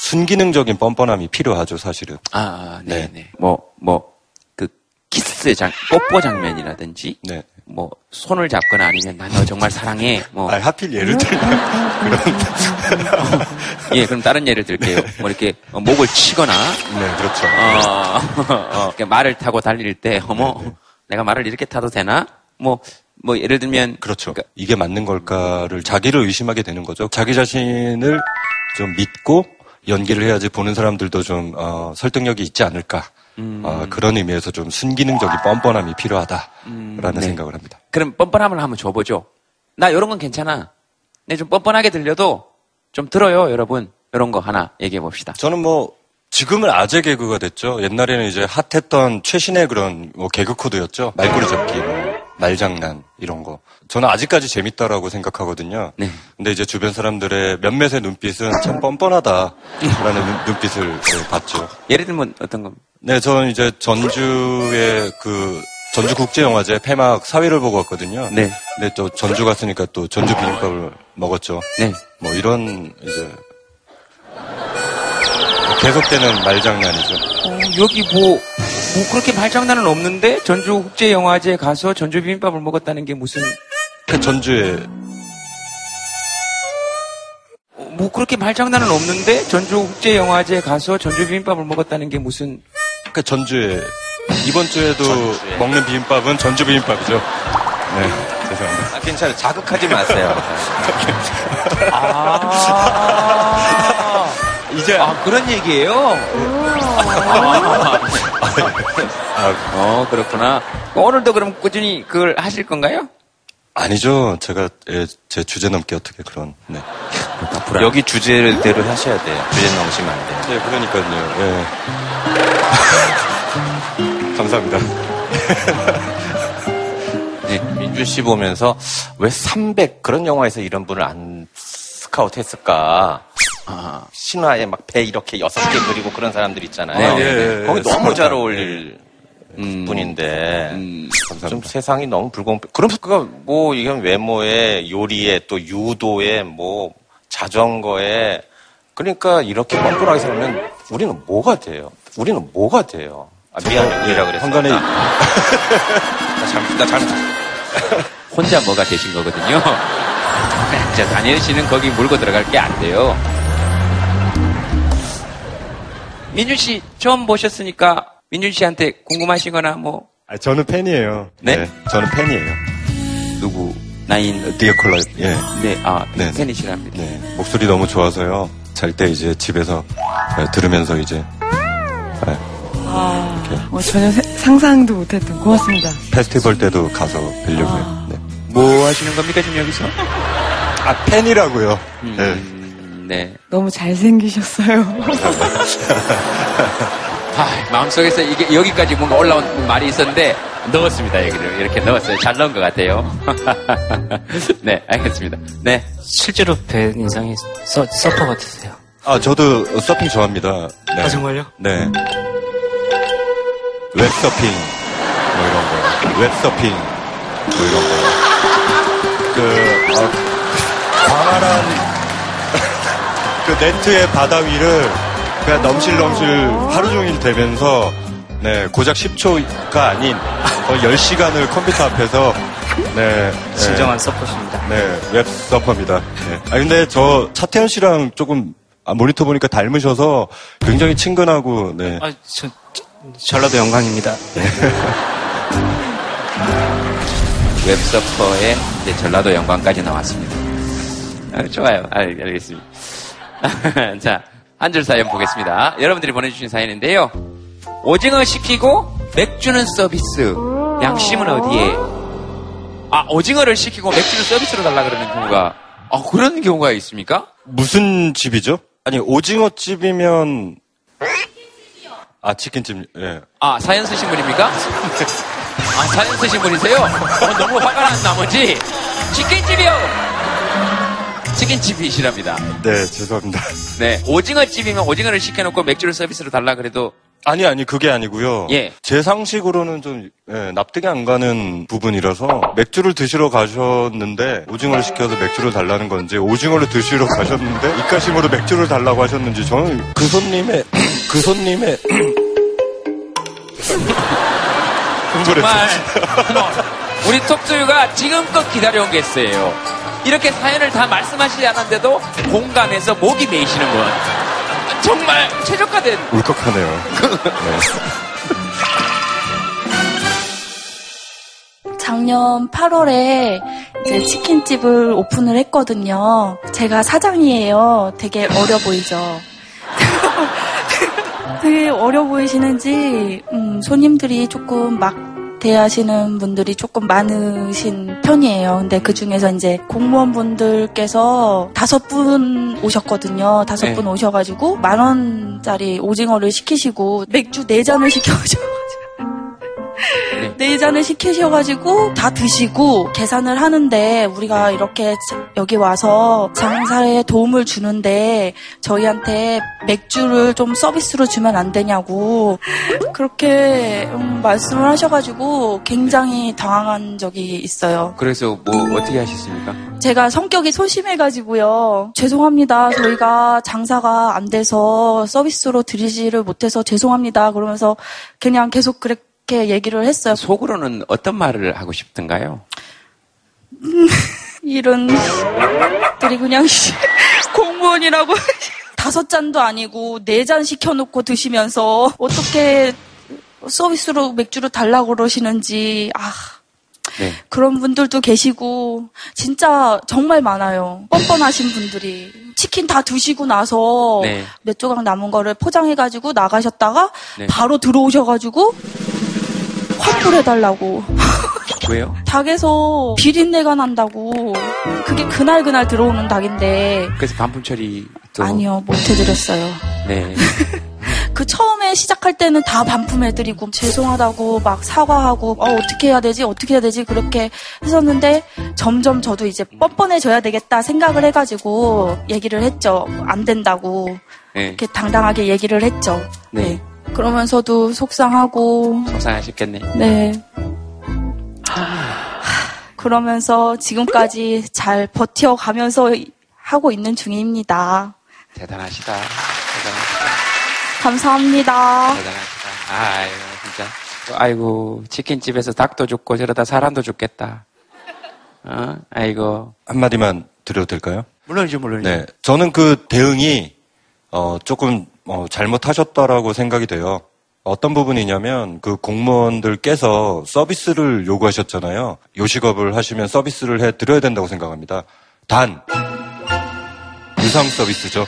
순기능적인 뻔뻔함이 필요하죠, 사실은. 네. 그 키스 뽀뽀 장면이라든지. 네. 손을 잡거나 아니면 나 너 정말 사랑해. 하필 예를 들면 그런. 그럼 다른 예를 들게요. 네. 이렇게 목을 치거나. 네, 그렇죠. 말을 타고 달릴 때, 네. 내가 말을 이렇게 타도 되나? 예를 들면. 그렇죠. 그러니까, 이게 맞는 걸까를 자기를 의심하게 되는 거죠. 자기 자신을 좀 믿고 연기를 해야지 보는 사람들도 좀, 설득력이 있지 않을까. 그런 의미에서 좀 순기능적인 뻔뻔함이 필요하다라는 생각을 합니다. 그럼 뻔뻔함을 한번 줘보죠. 나 이런 건 괜찮아. 내 좀 뻔뻔하게 들려도 좀 들어요, 여러분. 이런 거 하나 얘기해 봅시다. 저는 지금은 아재 개그가 됐죠. 옛날에는 이제 핫했던 최신의 그런 개그 코드였죠. 말꼬리 잡기, 말장난 이런 거. 저는 아직까지 재밌다라고 생각하거든요. 네. 근데 이제 주변 사람들의 몇몇의 눈빛은 참 뻔뻔하다라는 눈빛을 봤죠. 예를 들면 어떤 겁니까? 네, 저는 이제 전주의 전주국제영화제 폐막 사회를 보고 왔거든요. 네. 근데 또 전주 갔으니까 또 전주 비빔밥을 먹었죠. 네. 이런 이제 계속되는 말장난이죠. 여기 그렇게 말장난은 없는데 전주국제영화제에 가서 전주 비빔밥을 먹었다는 게 무슨? 그 전주에 그렇게 말장난은 없는데 전주국제영화제에 가서 전주 비빔밥을 먹었다는 게 무슨? 전주에 이번 주에도 전주에. 먹는 비빔밥은 전주 비빔밥이죠. 네, 죄송합니다. 괜찮아요. 자극하지 마세요. 이제 그런 얘기예요. 그렇구나. 오늘도 그럼 꾸준히 그걸 하실 건가요? 아니죠. 제가 제 주제 넘기 어떻게 그런. 네. 여기 주제대로 하셔야 돼요. 주제 넘으시면 안 돼요. 네, 그러니까요. 예. 감사합니다. 네, 민준 씨 보면서 왜 300 그런 영화에서 이런 분을 안 스카우트했을까? 신화에 막 배 이렇게 6개 그리고 그런 사람들 있잖아요. 네. 거기 너무 잘 어울릴. 분인데 좀 세상이 너무 불공평. 그럼 그가 이건 외모에 요리에 또 유도에 자전거에 그러니까 이렇게 뻔뻔하게 살면 우리는 뭐가 돼요? 미안이라 그랬어. 한간에 나 잘못. 혼자 뭐가 되신 거거든요. 자, 다니엘 씨는 거기 물고 들어갈 게 안 돼요. 민준 씨 처음 보셨으니까. 민준 씨한테 궁금하시거나 저는 팬이에요. 네? 네, 저는 팬이에요. 누구? 디어컬러. 예. 네, 네. 팬이시랍니다. 네, 목소리 너무 좋아서요. 잘 때 이제 집에서 들으면서 이제. 네. 전혀 상상도 못했던. 고맙습니다. 페스티벌 때도 가서 뵈려고요. 네. 뭐 하시는 겁니까 지금 여기서? 아, 팬이라고요. 네. 너무 잘생기셨어요. 아, 마음속에서 이게 여기까지 뭔가 올라온 말이 있었는데 넣었습니다. 여기를 이렇게 넣었어요. 잘 넣은 것 같아요. 네, 알겠습니다. 네, 실제로 뵌 인상이 서퍼 같으세요? 아, 저도 서핑 좋아합니다. 네. 아, 정말요? 네. 웹서핑 뭐 이런 거. 웹서핑 뭐 이런 거. 광활한 그 네트의 바다 위를 그냥 넘실넘실 하루 종일 되면서, 네, 고작 10초가 아닌 거의 10시간을 컴퓨터 앞에서, 네, 진정한 서퍼십니다. 네, 웹 서퍼입니다. 네. 아, 근데 저 차태현 씨랑 조금 모니터 보니까 닮으셔서 굉장히 친근하고, 네. 아, 저 전라도 영광입니다. 웹 서퍼에 이제 전라도 영광까지 나왔습니다. 아, 좋아요. 아, 알겠습니다. 자, 한 줄 사연 보겠습니다. 여러분들이 보내주신 사연인데요. 오징어 시키고 맥주는 서비스. 양심은 어디에? 아, 오징어를 시키고 맥주는 서비스로 달라 그러는 경우가, 아, 그런 경우가 있습니까? 무슨 집이죠? 아니, 오징어 집이면 치킨집이요. 아, 치킨집. 예. 아, 사연 쓰신 분입니까? 아, 사연 쓰신 분이세요? 너무 화가 난 나머지 치킨집이요. 치킨집이시랍니다. 네, 죄송합니다. 네, 오징어집이면 오징어를 시켜놓고 맥주를 서비스로 달라 그래도. 아니, 그게 아니고요. 예. 제 상식으로는 좀, 예, 납득이 안 가는 부분이라서 맥주를 드시러 가셨는데 오징어를 시켜서 맥주를 달라는 건지, 오징어를 드시러 가셨는데 입가심으로 맥주를 달라고 하셨는지, 저는 그 손님의 정말 우리 톱투유가 지금껏 기다려온 게 있어요. 이렇게 사연을 다 말씀하시지 않았는데도 공감해서 목이 메이시는 건 정말 최저가된. 울컥하네요. 네. 작년 8월에 이제 치킨집을 오픈을 했거든요. 제가 사장이에요. 되게 어려 보이죠. 되게 어려 보이시는지 손님들이 조금 막 대하시는 분들이 조금 많으신 편이에요. 근데 그 중에서 이제 공무원분들께서 5분 오셨거든요. 5분 네. 오셔가지고 10,000원짜리 오징어를 시키시고 맥주 4잔을 시켜오셔가지고 4잔을 시키셔가지고 다 드시고 계산을 하는데, 우리가 이렇게 여기 와서 장사에 도움을 주는데 저희한테 맥주를 좀 서비스로 주면 안 되냐고 그렇게 말씀을 하셔가지고 굉장히 당황한 적이 있어요. 그래서 뭐 어떻게 하셨습니까? 제가 성격이 소심해가지고요. 죄송합니다. 저희가 장사가 안 돼서 서비스로 드리지를 못해서 죄송합니다. 그러면서 그냥 계속 그렇게 얘기를 했어요. 속으로는 어떤 말을 하고 싶던가요? 이런 들이 그냥 공무원이라고 5잔도 아니고 4잔 시켜놓고 드시면서 어떻게 서비스로 맥주를 달라고 그러시는지. 아, 네. 그런 분들도 계시고 진짜 정말 많아요. 뻔뻔하신 분들이 치킨 다 드시고 나서 네. 몇 조각 남은 거를 포장해가지고 나가셨다가 네. 바로 들어오셔가지고 환불해달라고. 왜요? 닭에서 비린내가 난다고. 그게 그날 들어오는 닭인데. 그래서 반품 처리. 아니요, 못해드렸어요. 네. 그 처음에 시작할 때는 다 반품해드리고 죄송하다고 막 사과하고 어떻게 해야 되지 그렇게 했었는데, 점점 저도 이제 뻔뻔해져야 되겠다 생각을 해가지고 얘기를 했죠. 안 된다고. 네. 이렇게 당당하게 얘기를 했죠. 네. 네. 그러면서도 속상하고. 속상하셨겠네. 네. 그러면서 지금까지 잘 버텨가면서 하고 있는 중입니다. 대단하시다. 감사합니다. 대단하시다. 아유, 진짜. 아이고, 치킨집에서 닭도 죽고 저러다 사람도 죽겠다. 어? 아이고. 한마디만 드려도 될까요? 물론이죠. 네. 저는 그 대응이, 조금, 잘못하셨다라고 생각이 돼요. 어떤 부분이냐면, 그 공무원들께서 서비스를 요구하셨잖아요. 요식업을 하시면 서비스를 해드려야 된다고 생각합니다. 단, 무상 서비스죠.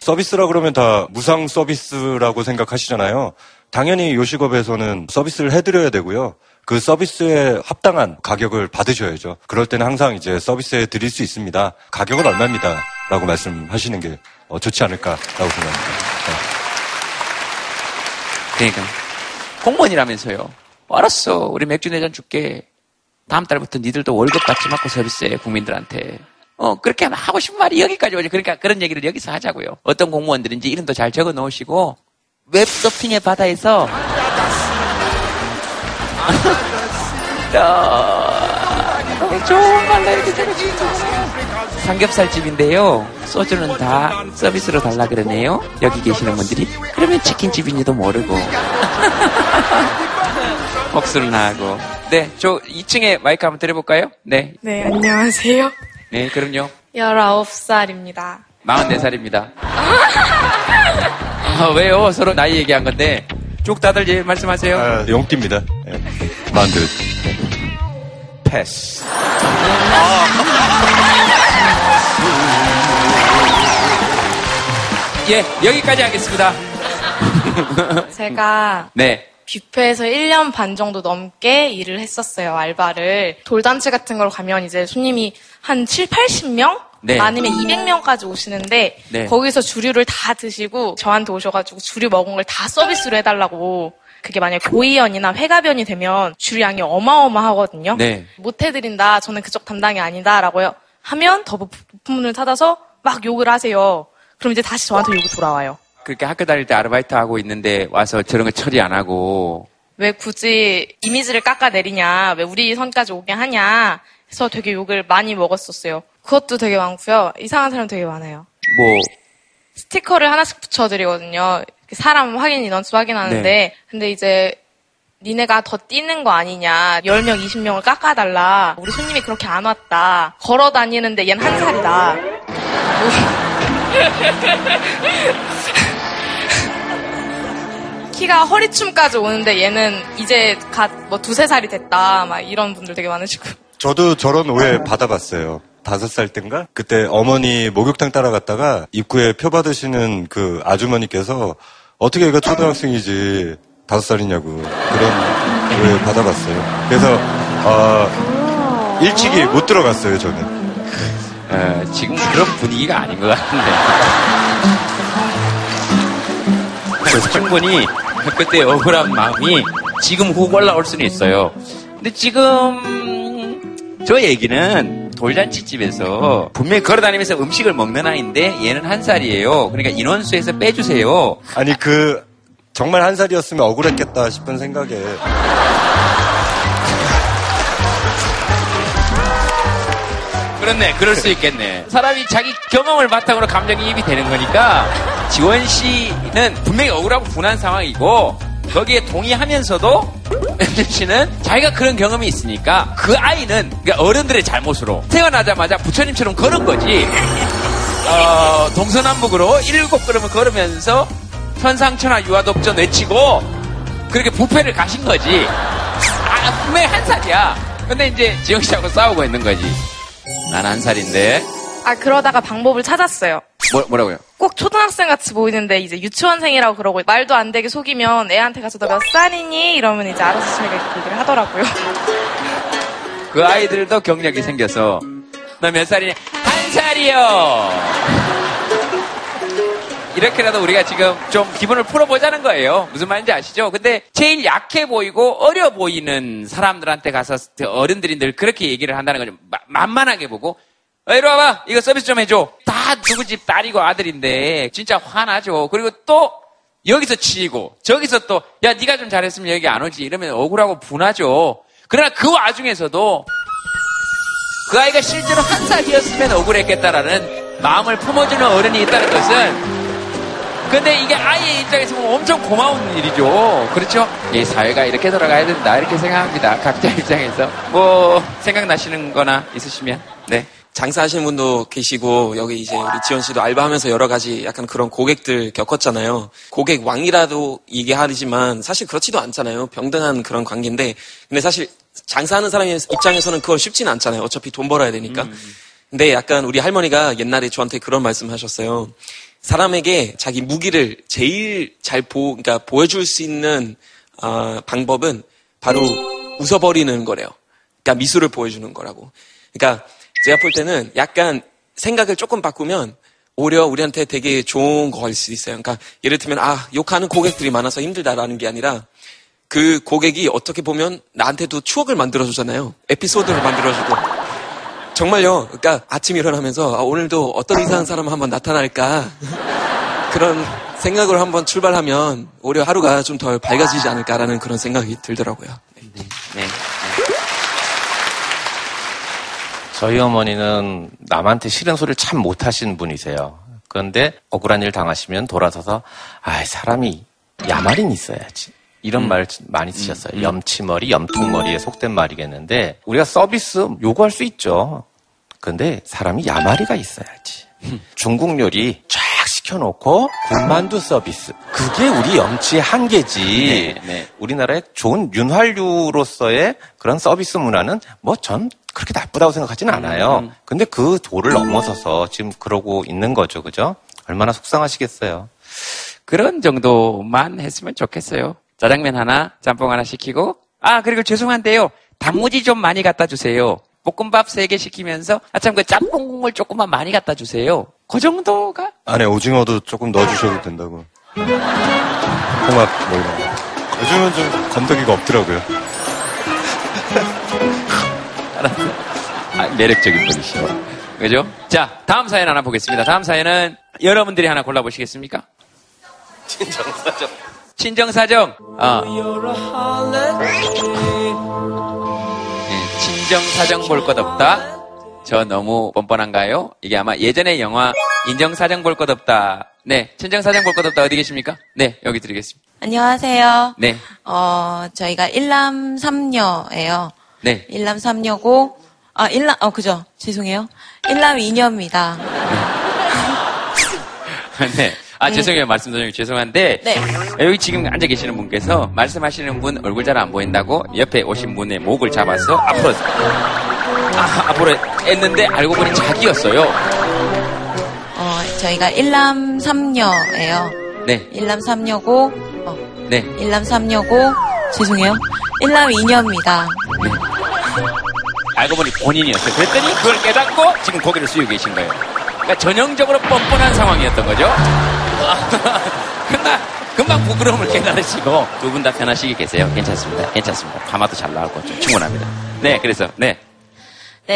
서비스라 그러면 다 무상 서비스라고 생각하시잖아요. 당연히 요식업에서는 서비스를 해드려야 되고요. 그 서비스에 합당한 가격을 받으셔야죠. 그럴 때는 항상 이제 서비스에 드릴 수 있습니다. 가격은 얼마입니다. 라고 말씀하시는 게 좋지 않을까라고 생각합니다. 네. 그러니까 공무원이라면서요. 알았어. 우리 맥주 4잔 줄게. 다음 달부터 니들도 월급 받지 말고 서비스해. 국민들한테. 그렇게 하면 하고 싶은 말이 여기까지 오죠. 그러니까 그런 얘기를 여기서 하자고요. 어떤 공무원들인지 이름도 잘 적어 놓으시고 웹서핑의 바다에서 너무 좋은 말로 이렇게 삼겹살집인데요. 소주는 다 서비스로 달라 그러네요. 여기 계시는 분들이. 그러면 치킨집인지도 모르고. 복수를 나하고. 네, 저 2층에 마이크 한번 드려볼까요? 네. 네, 안녕하세요. 네, 그럼요. 19살입니다. 44살입니다. 왜요? 서로 나이 얘기한 건데. 쭉 다들 예, 말씀하세요. 용띠입니다. 네. 만두. 패스. 예, 여기까지 하겠습니다. 제가 네. 뷔페에서 1년 반 정도 넘게 일을 했었어요. 알바를. 돌잔치 같은 걸 가면 이제 손님이 한 7, 80명? 네. 아니면 200명까지 오시는데 네. 거기서 주류를 다 드시고 저한테 오셔가지고 주류 먹은 걸 다 서비스로 해달라고. 그게 만약에 고이연이나 회가변이 되면 주류량이 어마어마하거든요. 네. 못 해드린다. 저는 그쪽 담당이 아니다. 라고 하면 더 부품을 찾아서 막 욕을 하세요. 그럼 이제 다시 저한테 욕이 돌아와요. 그렇게 학교 다닐 때 아르바이트 하고 있는데 와서 저런 거 처리 안 하고 왜 굳이 이미지를 깎아내리냐, 왜 우리 선까지 오게 하냐 해서 되게 욕을 많이 먹었었어요. 그것도 되게 많고요. 이상한 사람 되게 많아요. 뭐 스티커를 하나씩 붙여드리거든요. 사람 확인 인원수 확인하는데 네. 근데 이제 니네가 더 뛰는 거 아니냐, 10명, 20명을 깎아달라, 우리 손님이 그렇게 안 왔다, 걸어다니는데 얘는 1살이다. 키가 허리춤까지 오는데 얘는 이제 갓 뭐 2-3살이 됐다. 막 이런 분들 되게 많으시고. 저도 저런 오해 받아봤어요. 5살 땐가? 그때 어머니 목욕탕 따라갔다가 입구에 표 받으시는 그 아주머니께서 어떻게 얘가 초등학생이지 5살이냐고 그런 오해 받아봤어요. 그래서 일찍이 못 들어갔어요 저는. 지금 그런 분위기가 아닌 것 같은데. 충분히 그때 억울한 마음이 지금 훅 올라올 수는 있어요. 근데 지금 저 얘기는 돌잔치집에서 분명히 걸어다니면서 음식을 먹는 아이인데 얘는 1살이에요. 그러니까 인원수에서 빼주세요. 아니 그 정말 1살이었으면 억울했겠다 싶은 생각에 그렇네. 그럴 수 있겠네. 사람이 자기 경험을 바탕으로 감정이입이 되는 거니까 지원 씨는 분명히 억울하고 분한 상황이고 거기에 동의하면서도 엠준 씨는 자기가 그런 경험이 있으니까 그 아이는 그러니까 어른들의 잘못으로 태어나자마자 부처님처럼 걸은 거지. 동서남북으로 7걸음을 걸으면서 천상천하 유아독전 외치고 그렇게 부패를 가신 거지. 아, 분명히 1살이야. 근데 이제 지영 씨하고 싸우고 있는 거지. 난 1살인데. 아, 그러다가 방법을 찾았어요. 뭐라고요? 꼭 초등학생 같이 보이는데 이제 유치원생이라고 그러고 말도 안 되게 속이면 애한테 가서 너 몇 살이니? 이러면 이제 알아서 제가 이렇게 얘기를 하더라고요. 그 아이들도 경력이 생겨서 너 몇 살이니? 1살이요! 이렇게라도 우리가 지금 좀 기분을 풀어보자는 거예요. 무슨 말인지 아시죠? 근데 제일 약해 보이고 어려 보이는 사람들한테 가서 어른들이 늘 그렇게 얘기를 한다는 걸 좀 만만하게 보고 이리 와봐. 이거 서비스 좀 해줘. 다 누구 집 딸이고 아들인데 진짜 화나죠. 그리고 또 여기서 치이고 저기서 또 야 네가 좀 잘했으면 여기 안 오지. 이러면 억울하고 분하죠. 그러나 그 와중에서도 그 아이가 실제로 1살이었으면 억울했겠다라는 마음을 품어주는 어른이 있다는 것은 근데 이게 아이의 입장에서 보면 엄청 고마운 일이죠. 그렇죠? 이 사회가 이렇게 돌아가야 된다 이렇게 생각합니다. 각자 입장에서 뭐 생각나시는 거나 있으시면. 네. 장사하시는 분도 계시고 여기 이제 우리 지원 씨도 알바하면서 여러 가지 약간 그런 고객들 겪었잖아요. 고객 왕이라도 얘기하지만 사실 그렇지도 않잖아요. 평등한 그런 관계인데 근데 사실 장사하는 사람 입장에서는 그걸 쉽지는 않잖아요. 어차피 돈 벌어야 되니까. 근데 약간 우리 할머니가 옛날에 저한테 그런 말씀하셨어요. 사람에게 자기 무기를 제일 잘 그러니까 보여줄 수 있는 방법은 바로 웃어버리는 거래요. 그러니까 미소를 보여주는 거라고. 그러니까 제가 볼 때는 약간 생각을 조금 바꾸면 오히려 우리한테 되게 좋은 거일 수 있어요. 그러니까 예를 들면 욕하는 고객들이 많아서 힘들다라는 게 아니라 그 고객이 어떻게 보면 나한테도 추억을 만들어주잖아요. 에피소드를 만들어주고. 정말요. 그러니까 아침에 일어나면서 오늘도 어떤 이상한 사람 한번 나타날까 그런 생각으로 한번 출발하면 오히려 하루가 좀 덜 밝아지지 않을까라는 그런 생각이 들더라고요. 네. 저희 어머니는 남한테 싫은 소리를 참 못하신 분이세요. 그런데 억울한 일 당하시면 돌아서서 사람이 야말인 있어야지. 이런 말 많이 쓰셨어요. 염치머리, 염통머리의 속된 말이겠는데 우리가 서비스 요구할 수 있죠. 근데 사람이 야마리가 있어야지. 중국 요리 쫙 시켜놓고 군만두 서비스. 그게 우리 염치의 한계지. 네. 우리나라의 좋은 윤활유로서의 그런 서비스 문화는 전 그렇게 나쁘다고 생각하진 않아요. 근데 그 도를 넘어서서 지금 그러고 있는 거죠. 그죠? 얼마나 속상하시겠어요. 그런 정도만 했으면 좋겠어요. 짜장면 하나, 짬뽕 하나 시키고 그리고 죄송한데요. 단무지 좀 많이 갖다 주세요. 볶음밥 3개 시키면서 참 그 짬뽕 국물 조금만 많이 갖다 주세요. 그 정도가? 안에 오징어도 조금 넣어주셔도 된다고. 홍합 뭐 이런 거. 요즘은 좀 건더기가 없더라고요. 알았어요. 매력적인 분이시죠. 그죠? 자, 다음 사연 하나 보겠습니다. 다음 사연은 여러분들이 하나 골라보시겠습니까? 친정사정. 네, 친정사정 볼 것 없다. 저 너무 뻔뻔한가요? 이게 아마 예전에 영화 인정사정 볼 것 없다. 네, 친정사정 볼 것 없다. 어디 계십니까? 네, 여기 드리겠습니다. 안녕하세요. 네. 저희가 일남 3녀예요. 네. 일남 3녀고 그죠. 죄송해요. 일남 2녀입니다. 네. 죄송해요. 말씀 드리기 죄송한데. 네. 여기 지금 앉아 계시는 분께서 말씀하시는 분 얼굴 잘 안 보인다고 옆에 오신 분의 목을 잡아서 앞으로 했는데 알고 보니 자기였어요. 저희가 일남 3녀예요. 네. 일남 3녀고 네. 일남 3녀고 죄송해요. 일남 2녀입니다. 네. 알고 보니 본인이었어요. 그랬더니 그걸 깨닫고 지금 고개를 숙이고 계신 거예요. 그러니까 전형적으로 뻔뻔한 상황이었던 거죠. 금방 부끄러움을 깨달으시고 두 분 다 편하시게 계세요. 괜찮습니다. 가마도 잘 나올 것 같죠. 충분합니다. 네, 그래서 네,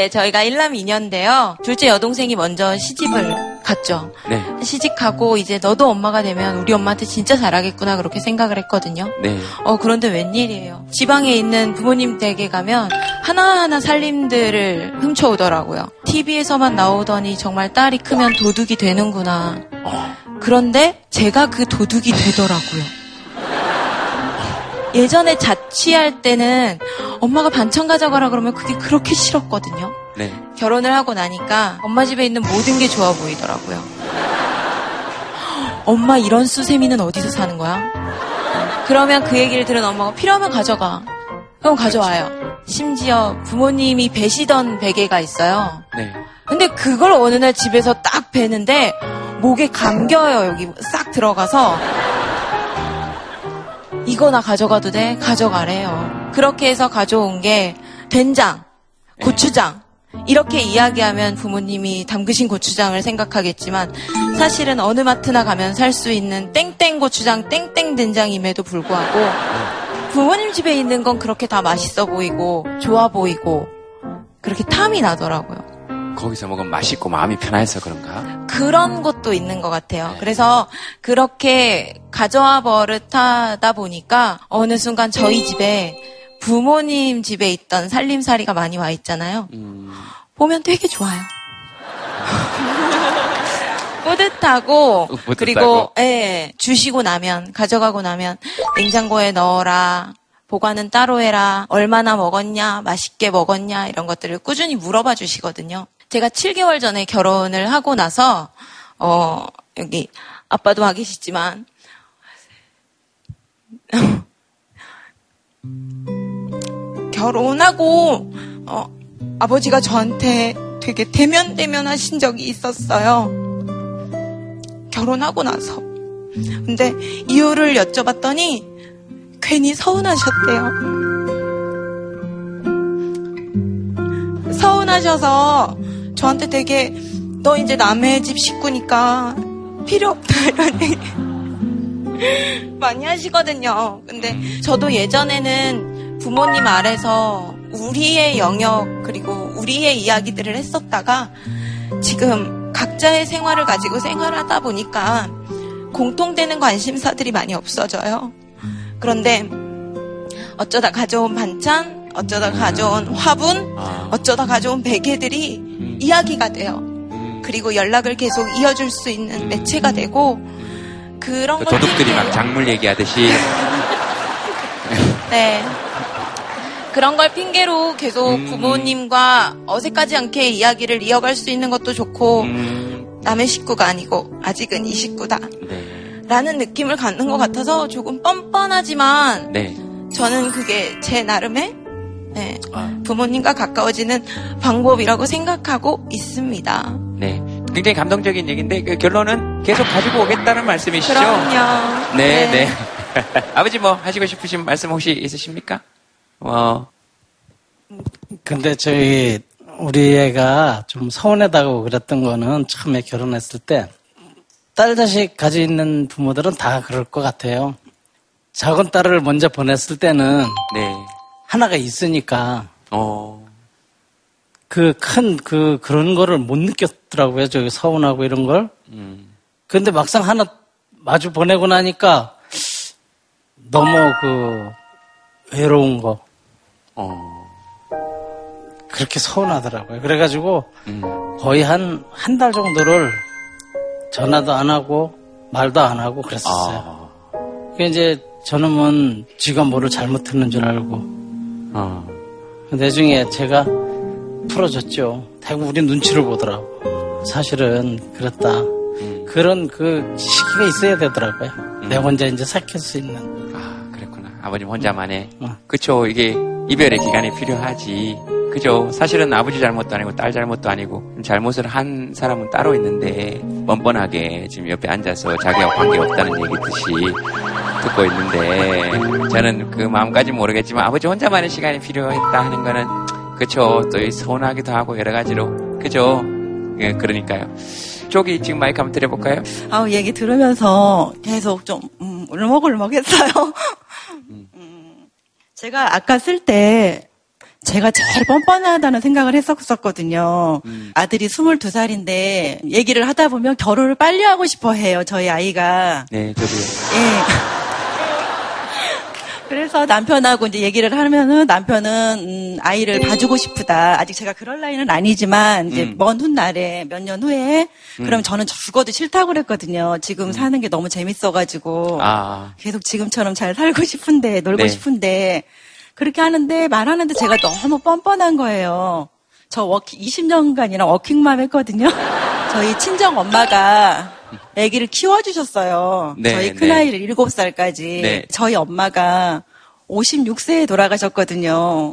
저희가 일남 2녀인데요. 둘째 여동생이 먼저 시집을 갔죠. 네. 시집가고 이제 너도 엄마가 되면 우리 엄마한테 진짜 잘하겠구나 그렇게 생각을 했거든요. 네. 그런데 웬일이에요. 지방에 있는 부모님 댁에 가면 하나하나 살림들을 훔쳐오더라고요. TV에서만 나오더니 정말 딸이 크면 도둑이 되는구나. 그런데 제가 그 도둑이 되더라고요. 예전에 자취할 때는 엄마가 반찬 가져가라 그러면 그게 그렇게 싫었거든요. 네. 결혼을 하고 나니까 엄마 집에 있는 모든 게 좋아 보이더라고요. 엄마 이런 수세미는 어디서 사는 거야? 그러면 그 얘기를 들은 엄마가 필요하면 가져가. 그럼 가져와요. 그렇지. 심지어 부모님이 베시던 베개가 있어요. 네. 근데 그걸 어느 날 집에서 딱 베는데 목에 감겨요. 여기 싹 들어가서. 이거 나 가져가도 돼? 가져가래요. 그렇게 해서 가져온 게 된장, 고추장 이렇게 이야기하면 부모님이 담그신 고추장을 생각하겠지만 사실은 어느 마트나 가면 살 수 있는 땡땡 고추장, 땡땡 된장임에도 불구하고 부모님 집에 있는 건 그렇게 다 맛있어 보이고 좋아 보이고 그렇게 탐이 나더라고요. 거기서 먹으면 맛있고 마음이 편해서 그런가? 그런 것도 있는 것 같아요. 네. 그래서 그렇게 가져와 버릇하다 보니까 어느 순간 저희 집에 부모님 집에 있던 살림살이가 많이 와 있잖아요. 보면 되게 좋아요. 뿌듯하고. 그리고 주시고 나면 가져가고 나면 냉장고에 넣어라. 보관은 따로 해라. 얼마나 먹었냐? 맛있게 먹었냐? 이런 것들을 꾸준히 물어봐 주시거든요. 제가 7개월 전에 결혼을 하고 나서 여기 아빠도 와 계시지만 결혼하고 아버지가 저한테 되게 대면대면 하신 적이 있었어요. 결혼하고 나서. 근데 이유를 여쭤봤더니 괜히 서운하셨대요. 서운하셔서 저한테 되게 너 이제 남의 집 식구니까 필요 없다 이런 얘기 많이 하시거든요. 근데 저도 예전에는 부모님 아래서 우리의 영역 그리고 우리의 이야기들을 했었다가 지금 각자의 생활을 가지고 생활하다 보니까 공통되는 관심사들이 많이 없어져요. 그런데 어쩌다 가져온 반찬, 어쩌다 가져온 화분, 어쩌다 가져온 베개들이 이야기가 돼요. 그리고 연락을 계속 이어줄 수 있는 매체가 되고 그런 걸 도둑들이 막 작물 얘기하듯이 네 그런 걸 핑계로 계속 부모님과 어색하지 않게 이야기를 이어갈 수 있는 것도 좋고 남의 식구가 아니고 아직은 이 식구다 네. 라는 느낌을 갖는 것 같아서 조금 뻔뻔하지만 네. 저는 그게 제 나름의 네, 부모님과 가까워지는 방법이라고 생각하고 있습니다. 네, 굉장히 감동적인 얘기인데 그 결론은 계속 가지고 오겠다는 말씀이시죠? 그럼요. 네, 네. 네. 아버지 뭐 하시고 싶으신 말씀 혹시 있으십니까? 근데 저희 우리 애가 좀 서운하다고 그랬던 거는 처음에 결혼했을 때 딸 자식 가지고 있는 부모들은 다 그럴 것 같아요. 작은 딸을 먼저 보냈을 때는 네. 하나가 있으니까 그런 거를 못 느꼈더라고요. 저기 서운하고 이런 걸. 근데 막상 하나 마주 보내고 나니까 너무 외로운 거. 그렇게 서운하더라고요. 그래가지고 거의 한 달 정도를 전화도 안 하고 말도 안 하고 그랬었어요. 그게 이제 저놈은 지가 뭐를 잘못했는 줄 알고. 나중에 제가 풀어줬죠. 대구 우리 눈치를 보더라고. 사실은 그랬다. 그런 시기가 있어야 되더라고요. 내가 혼자 이제 삭힐 수 있는. 아, 그랬구나. 아버님 혼자만의. 그쵸. 이게 이별의 기간이 필요하지. 그죠. 사실은 아버지 잘못도 아니고 딸 잘못도 아니고 잘못을 한 사람은 따로 있는데 뻔뻔하게 지금 옆에 앉아서 자기와 관계없다는 얘기듯이 듣고 있는데 저는 그 마음까지 모르겠지만 아버지 혼자만의 시간이 필요했다 하는 거는 그쵸. 또 서운하기도 하고 여러 가지로 그죠. 예, 그러니까요. 저기 지금 마이크 한번 드려볼까요? 아, 얘기 들으면서 계속 좀 울먹울먹했어요. 제가 아까 쓸 때 제가 제일 뻔뻔하다는 생각을 했었거든요. 아들이 22살인데 얘기를 하다 보면 결혼을 빨리 하고 싶어 해요. 저희 아이가. 네, 저도요. 예. 그래서 남편하고 이제 얘기를 하면은 남편은 아이를 봐주고 싶다. 아직 제가 그럴 나이는 아니지만 이제 먼 훗날에 몇 년 후에 그럼 저는 죽어도 싫다고 그랬거든요. 지금 사는 게 너무 재밌어가지고 계속 지금처럼 잘 살고 싶은데 놀고 네. 싶은데. 그렇게 하는데 말하는데 제가 너무 뻔뻔한 거예요. 저 20년간이나 워킹맘 했거든요. 저희 친정 엄마가 아기를 키워주셨어요. 네, 저희 큰아이를 7살까지. 네. 저희 엄마가 56세에 돌아가셨거든요.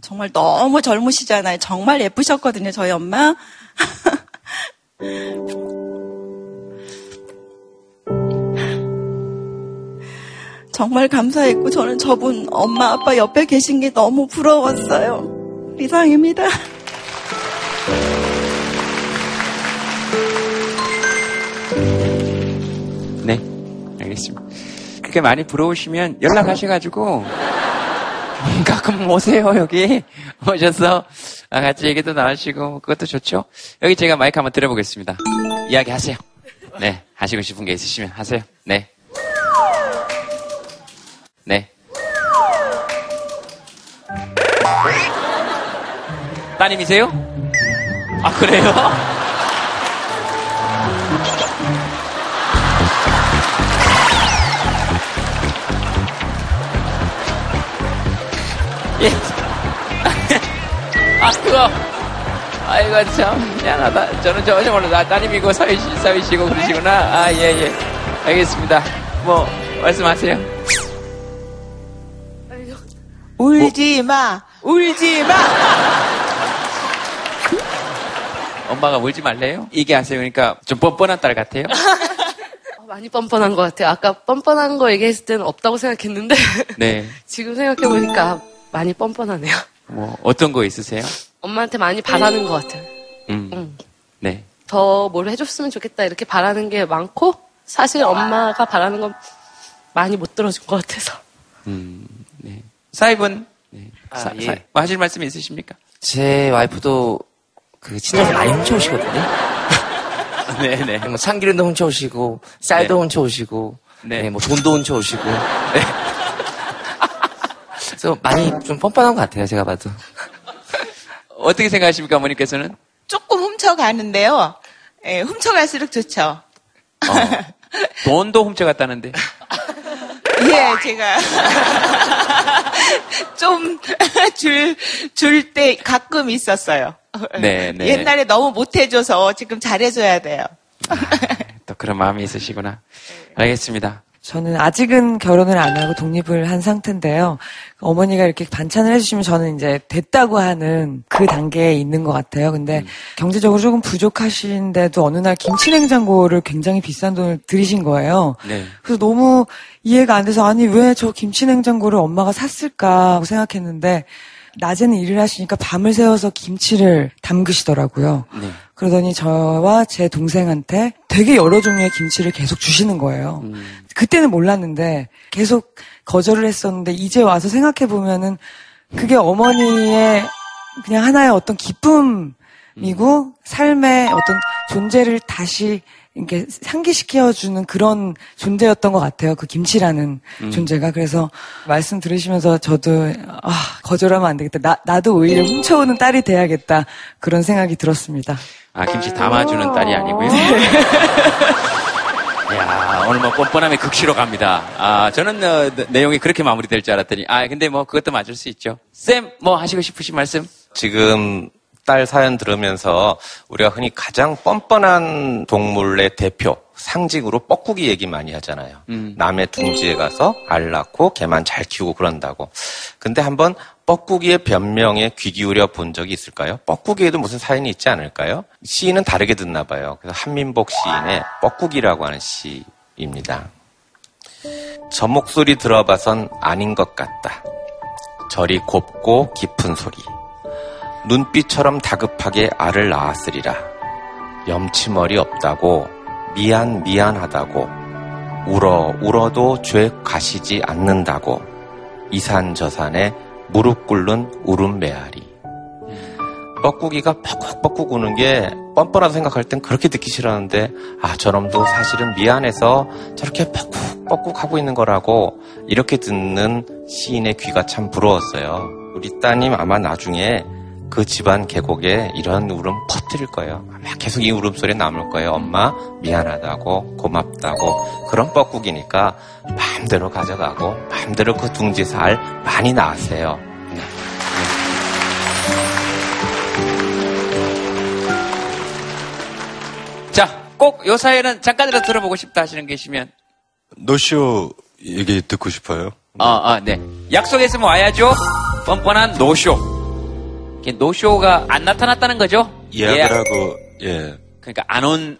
정말 너무 젊으시잖아요. 정말 예쁘셨거든요. 저희 엄마. 정말 감사했고 저는 저분 엄마 아빠 옆에 계신 게 너무 부러웠어요. 이상입니다. 네, 알겠습니다. 그렇게 많이 부러우시면 연락하셔가지고 가끔 오세요. 여기 오셔서 같이 얘기도 나누시고 그것도 좋죠. 여기 제가 마이크 한번 드려보겠습니다. 이야기하세요. 네, 하시고 싶은 게 있으시면 하세요. 네. 네. 따님이세요? 아, 그래요? 예. 아, 그거. 아이고, 참, 미안하다. 저는 저번에 몰라. 따님이고, 사위시고 그러시구나. 아, 예. 알겠습니다. 말씀하세요. 울지 마. 엄마가 울지 말래요? 얘기하세요. 그러니까 좀 뻔뻔한 딸 같아요. 많이 뻔뻔한 것 같아요. 아까 뻔뻔한 거 얘기했을 때는 없다고 생각했는데 네. 지금 생각해보니까 많이 뻔뻔하네요. 뭐 어떤 거 있으세요? 엄마한테 많이 바라는 것 같아요. 네. 더 뭘 해줬으면 좋겠다 이렇게 바라는 게 많고 사실 엄마가 바라는 건 많이 못 들어준 것 같아서. 네. 사입은 네. 예. 뭐 하실 말씀 있으십니까? 제 와이프도 그 친정에서 많이 훔쳐오시거든요. 네네. 뭐 참기름도 훔쳐오시고 쌀도 네. 훔쳐오시고 네. 네, 뭐 돈도 훔쳐오시고. 네. 그래서 많이 좀 뻔뻔한 것 같아요, 제가 봐도. 어떻게 생각하십니까, 어머니께서는? 조금 훔쳐가는데요. 예, 훔쳐갈수록 좋죠. 돈도 훔쳐갔다는데. 예, 제가 좀 줄 때 가끔 있었어요. 네, 네. 옛날에 너무 못해줘서 지금 잘해줘야 돼요. 아, 또 그런 마음이 있으시구나. 알겠습니다. 저는 아직은 결혼을 안 하고 독립을 한 상태인데요. 어머니가 이렇게 반찬을 해주시면 저는 이제 됐다고 하는 그 단계에 있는 것 같아요. 근데 경제적으로 조금 부족하신데도 어느 날 김치냉장고를 굉장히 비싼 돈을 들이신 거예요. 네. 그래서 너무 이해가 안 돼서 아니 왜 저 김치냉장고를 엄마가 샀을까 하고 생각했는데 낮에는 일을 하시니까 밤을 새워서 김치를 담그시더라고요. 네. 그러더니 저와 제 동생한테 되게 여러 종류의 김치를 계속 주시는 거예요. 그때는 몰랐는데 계속 거절을 했었는데 이제 와서 생각해보면은 그게 어머니의 그냥 하나의 어떤 기쁨이고 삶의 어떤 존재를 다시 이렇게 상기시켜주는 그런 존재였던 것 같아요. 그 김치라는 존재가. 그래서 말씀 들으시면서 저도 거절하면 안 되겠다. 나도 오히려 훔쳐오는 딸이 돼야겠다. 그런 생각이 들었습니다. 아, 김치 담아주는 딸이 아니고요? 이야, 오늘 뭐 뻔뻔함의 극시로 갑니다. 아, 저는 내용이 그렇게 마무리될 줄 알았더니. 아, 근데 뭐 그것도 맞을 수 있죠. 쌤, 뭐 하시고 싶으신 말씀? 지금 딸 사연 들으면서 우리가 흔히 가장 뻔뻔한 동물의 대표 상징으로 뻐꾸기 얘기 많이 하잖아요. 남의 둥지에 가서 알 낳고 개만 잘 키우고 그런다고. 근데 한번 뻐꾸기의 변명에 귀 기울여 본 적이 있을까요? 뻐꾸기에도 무슨 사연이 있지 않을까요? 시인은 다르게 듣나 봐요. 그래서 한민복 시인의 뻐꾸기라고 하는 시입니다. 저 목소리 들어봐선 아닌 것 같다. 저리 곱고 깊은 소리. 눈빛처럼 다급하게 알을 낳았으리라. 염치머리 없다고 미안하다고 울어도 죄 가시지 않는다고 이산저산에 무릎 꿇는 울음메아리. 뻐꾸기가 뻐꾹뻐꾹 우는 게 뻔뻔하다 생각할 땐 그렇게 듣기 싫었는데 아 저놈도 사실은 미안해서 저렇게 뻐꾹뻐꾹 하고 있는 거라고 이렇게 듣는 시인의 귀가 참 부러웠어요. 우리 따님 아마 나중에 그 집안 계곡에 이런 울음 퍼뜨릴 거예요. 아마 계속 이 울음소리 남을 거예요. 엄마 미안하다고 고맙다고. 그런 뻐꾸기니까 마음대로 가져가고 마음대로 그 둥지에서 알 많이 낳으세요. 네. 네. 자, 꼭 요 사연은 잠깐이라도 들어보고 싶다 하시는 게 있으면 노쇼 얘기 듣고 싶어요. 네. 약속했으면 와야죠. 뻔뻔한 노쇼. 노쇼가 안 나타났다는 거죠? 예약을 하고, 예. 그러니까 안 온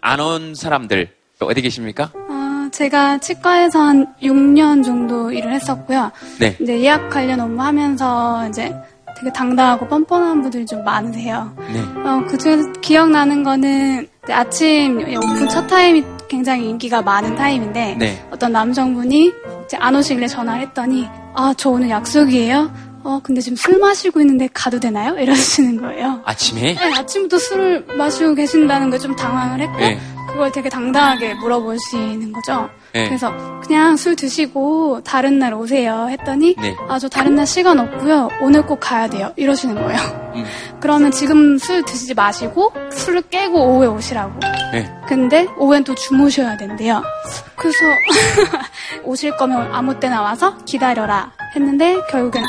사람들. 어디 계십니까? 아, 제가 치과에서 한 6년 정도 일을 했었고요. 네. 이제 예약 관련 업무 하면서 이제 되게 당당하고 뻔뻔한 분들이 좀 많으세요. 네. 그중에서 기억나는 거는 아침 오픈 첫 타임이 굉장히 인기가 많은 타임인데 네. 어떤 남성분이 이제 안 오시길래 전화를 했더니 아, 저 오늘 약속이에요? 근데 지금 술 마시고 있는데 가도 되나요? 이러시는 거예요. 아침에? 네, 아침부터 술을 마시고 계신다는 걸 좀 당황을 했고 네. 그걸 되게 당당하게 물어보시는 거죠. 네. 그래서 그냥 술 드시고 다른 날 오세요 했더니 네. 아, 저 다른 날 시간 없고요. 오늘 꼭 가야 돼요. 이러시는 거예요. 그러면 지금 술 드시지 마시고 술을 깨고 오후에 오시라고. 네. 근데 오후엔 또 주무셔야 된대요. 그래서 오실 거면 아무 때나 와서 기다려라. 했는데 결국엔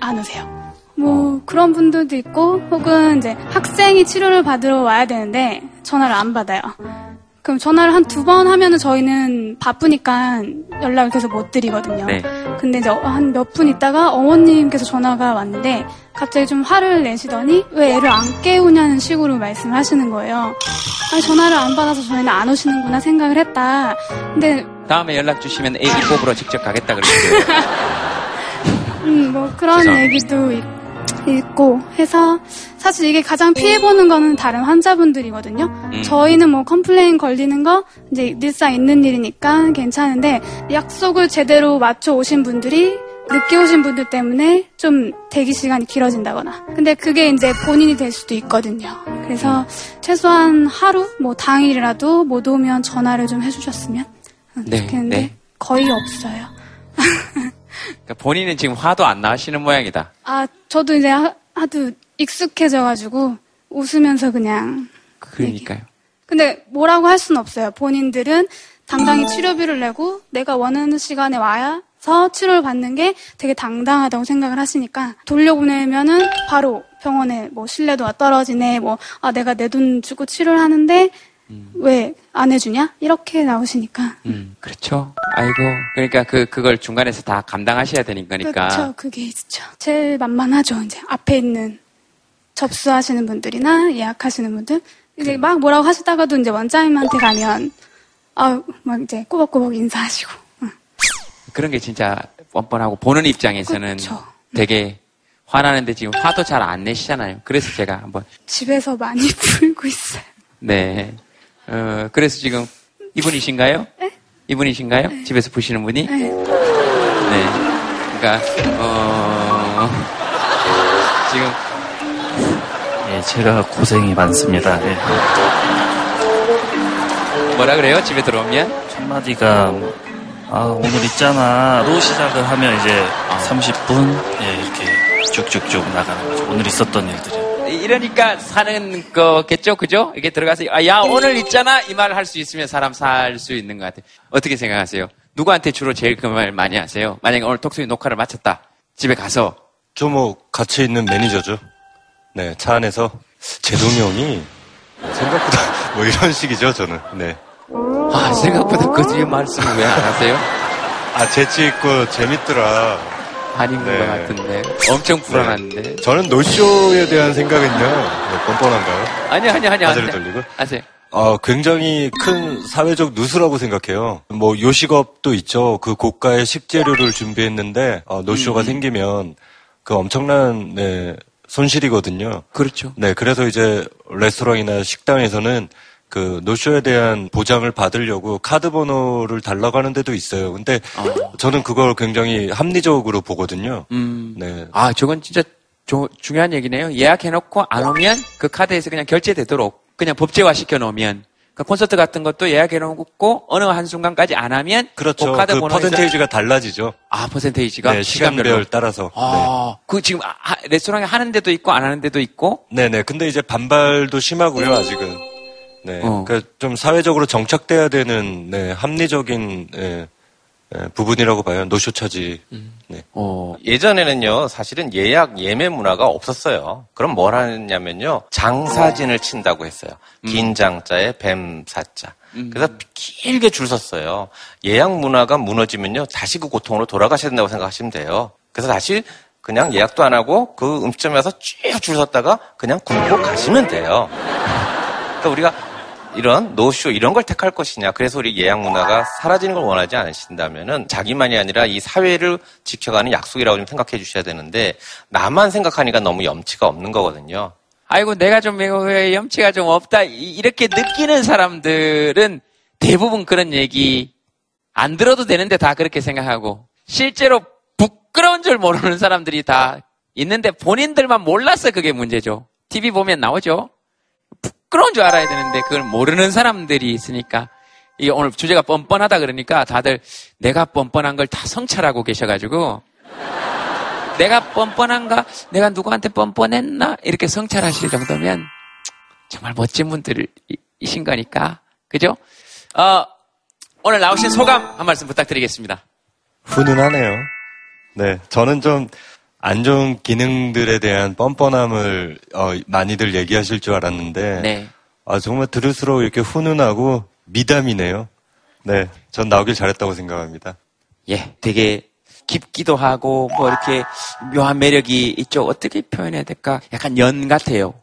안 오세요. 뭐 그런 분들도 있고 혹은 이제 학생이 치료를 받으러 와야 되는데 전화를 안 받아요. 그럼 전화를 한 두 번 하면은 저희는 바쁘니까 연락을 계속 못 드리거든요. 네. 근데 이제 한 몇 분 있다가 어머님께서 전화가 왔는데 갑자기 좀 화를 내시더니 왜 애를 안 깨우냐는 식으로 말씀하시는 거예요. 아니, 전화를 안 받아서 저희는 안 오시는구나 생각을 했다. 근데 다음에 연락 주시면 애기 뽑으러 직접 가겠다 그랬어요. 뭐 그런 죄송합니다. 얘기도 있고 해서 사실 이게 가장 피해보는 거는 다른 환자분들이거든요. 저희는 뭐 컴플레인 걸리는 거 이제 늘상 있는 일이니까 괜찮은데 약속을 제대로 맞춰 오신 분들이 늦게 오신 분들 때문에 좀 대기 시간이 길어진다거나 근데 그게 이제 본인이 될 수도 있거든요. 그래서 최소한 하루 뭐 당일이라도 못 오면 전화를 좀 해주셨으면 좋겠는데 네. 거의 없어요. 그러니까 본인은 지금 화도 안 나시는 모양이다. 아 저도 이제 하도 익숙해져가지고 웃으면서 그냥 그러니까요. 얘기. 근데 뭐라고 할 수는 없어요. 본인들은 당당히 치료비를 내고 내가 원하는 시간에 와야 치료를 받는 게 되게 당당하다고 생각을 하시니까 돌려보내면은 바로 병원에 뭐 신뢰도가 떨어지네, 뭐 아 내가 내 돈 주고 치료를 하는데 왜 안 해주냐 이렇게 나오시니까. 그렇죠. 아이고 그러니까 그걸 중간에서 다 감당하셔야 되는 거니까. 그렇죠. 그게 있죠. 제일 만만하죠. 이제 앞에 있는 접수하시는 분들이나 예약하시는 분들 이제 막 뭐라고 하시다가도 이제 원장님한테 가면 아 막 이제 꼬박꼬박 인사하시고. 그런 게 진짜 뻔뻔하고 보는 입장에서는 그렇죠. 되게 화나는데 지금 화도 잘 안 내시잖아요. 그래서 제가 한번 집에서 많이 불고 있어요. 네. 그래서 지금 이분이신가요? 네? 이분이신가요? 네. 집에서 부시는 분이? 네. 네. 그러니까 지금 네, 제가 고생이 많습니다. 네. 뭐라 그래요? 집에 들어오면? 첫마디가 아, 오늘 있잖아. 로 시작을 하면 이제 30분, 예, 이렇게 쭉쭉쭉 나가는 거죠. 오늘 있었던 일들이. 이러니까 사는 거겠죠? 그죠? 이렇게 들어가서, 아, 야, 오늘 있잖아. 이 말을 할 수 있으면 사람 살 수 있는 것 같아요. 어떻게 생각하세요? 누구한테 주로 제일 그 말 많이 하세요? 만약에 오늘 톡소리 녹화를 마쳤다. 집에 가서. 저 뭐, 같이 있는 매니저죠. 네, 차 안에서. 제동이 형이 생각보다 뭐 이런 식이죠, 저는. 네. 아, 생각보다 거짓말 말씀을 왜 안 하세요? 아, 재치있고 재밌더라. 아닌 네. 것 같은데. 엄청 불안한데. 네. 저는 노쇼에 대한 생각은요. 네, 뻔뻔한가요? 아니요. 화제를 돌리고? 아세요? 굉장히 큰 사회적 누수라고 생각해요. 뭐, 요식업도 있죠. 그 고가의 식재료를 준비했는데, 노쇼가 생기면 그 엄청난, 네, 손실이거든요. 그렇죠. 네, 그래서 이제 레스토랑이나 식당에서는 그 노쇼에 대한 보장을 받으려고 카드 번호를 달라고 하는 데도 있어요. 근데 저는 그걸 굉장히 합리적으로 보거든요. 네. 아, 저건 진짜 중요한 얘기네요. 예약해놓고 안 오면 그 카드에서 그냥 결제되도록 그냥 법제화 시켜놓으면 그러니까 콘서트 같은 것도 예약해놓고 어느 한 순간까지 안 하면 그렇죠. 그 카드 번호에서 퍼센테이지가 달라지죠. 아, 퍼센테이지가 네, 시간별 따라서. 아, 네. 그 지금 레스토랑에 하는 데도 있고 안 하는 데도 있고. 네네. 근데 이제 반발도 심하고요. 아직은. 네, 그러니까 좀 사회적으로 정착돼야 되는 네, 합리적인 네, 부분이라고 봐요. 노쇼 차지. 네. 예전에는요, 사실은 예약 예매 문화가 없었어요. 그럼 뭘 하느냐면요, 장사진을 친다고 했어요. 긴 장자에 뱀사자. 그래서 길게 줄 섰어요. 예약 문화가 무너지면요, 다시 그 고통으로 돌아가셔야 된다고 생각하시면 돼요. 그래서 다시 그냥 예약도 안 하고 그 음식점에 와서 쭉 줄 섰다가 그냥 굶고 가시면 돼요. 그러니까 우리가 이런 노쇼 이런 걸 택할 것이냐. 그래서 우리 예약 문화가 사라지는 걸 원하지 않으신다면은 자기만이 아니라 이 사회를 지켜가는 약속이라고 좀 생각해 주셔야 되는데 나만 생각하니까 너무 염치가 없는 거거든요. 아이고 내가 좀 염치가 좀 없다 이렇게 느끼는 사람들은 대부분 그런 얘기 안 들어도 되는데 다 그렇게 생각하고 실제로 부끄러운 줄 모르는 사람들이 다 있는데 본인들만 몰라서 그게 문제죠. TV 보면 나오죠. 부끄러운 줄 알아야 되는데 그걸 모르는 사람들이 있으니까 이 오늘 주제가 뻔뻔하다 그러니까 다들 내가 뻔뻔한 걸 다 성찰하고 계셔가지고 내가 뻔뻔한가? 내가 누구한테 뻔뻔했나? 이렇게 성찰하실 정도면 정말 멋진 분들이신 거니까 그죠? 오늘 나오신 소감 한 말씀 부탁드리겠습니다. 훈훈하네요. 네, 저는 좀 안 좋은 기능들에 대한 뻔뻔함을 많이들 얘기하실 줄 알았는데 네. 아, 정말 들을수록 이렇게 훈훈하고 미담이네요. 네, 전 나오길 잘했다고 생각합니다. 예, 되게 깊기도 하고 뭐 이렇게 묘한 매력이 있죠. 어떻게 표현해야 될까? 약간 연 같아요.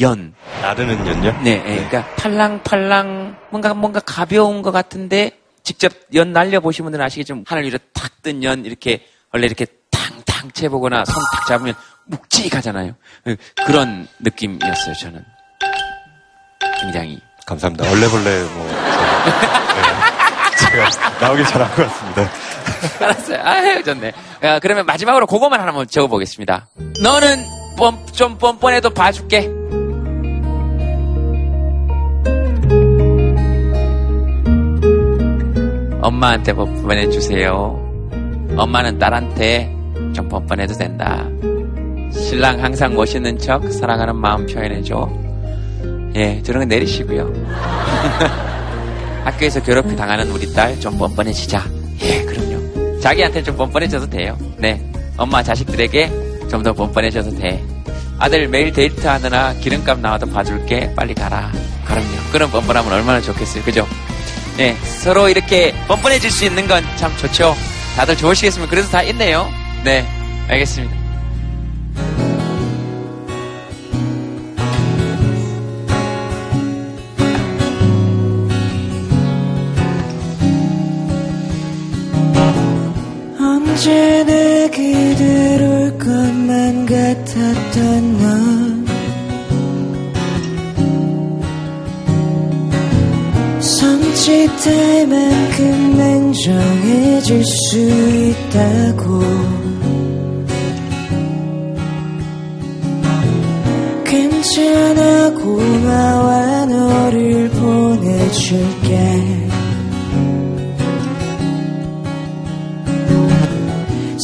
연. 나르는 연요? 네, 네. 그러니까 팔랑팔랑 뭔가 가벼운 것 같은데 직접 연 날려보신 분들은 아시겠지만 하늘 위로 탁 뜬 연 이렇게 원래 이렇게 탕탕 채보거나 손 탁 잡으면 묵직하잖아요. 그런 느낌이었어요, 저는. 굉장히. 감사합니다. 얼레벌레 뭐. 제가 나오기 잘한 것 같습니다. 알았어요. 아유, 좋네. 그러면 마지막으로 그거만 하나만 적어보겠습니다. 너는 좀 뻔뻔해도 봐줄게. 엄마한테 뻔뻔해주세요. 엄마는 딸한테 좀 뻔뻔해도 된다. 신랑 항상 멋있는 척 사랑하는 마음 표현해줘. 예, 저런 거 내리시고요. 학교에서 괴롭히 당하는 우리 딸 좀 뻔뻔해지자. 예, 그럼요. 자기한테 좀 뻔뻔해져도 돼요. 네, 엄마 자식들에게 좀 더 뻔뻔해져도 돼. 아들 매일 데이트하느라 기름값 나와도 봐줄게. 빨리 가라. 그럼요. 그런 뻔뻔하면 얼마나 좋겠어요. 그죠? 네, 서로 이렇게 뻔뻔해질 수 있는 건 참 좋죠. 다들 좋으시겠으면 그래서 다 있네요. 네, 알겠습니다. 언제나 그대로일 것만 같았던 넌 섬찟할 만큼 냉정해질 수 있다고. 괜찮아, 고마워, 너를 보내줄게.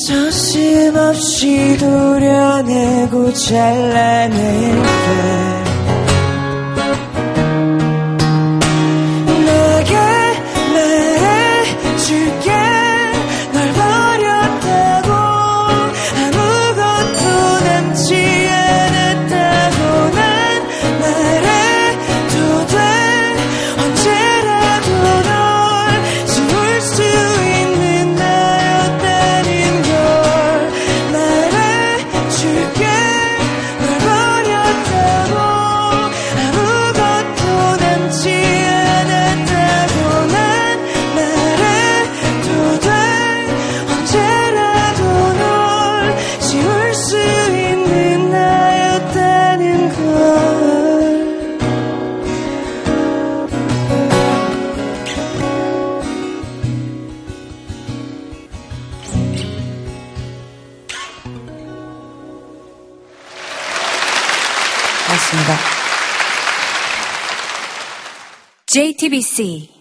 서슴없이 도려내고 잘라낼게. JTBC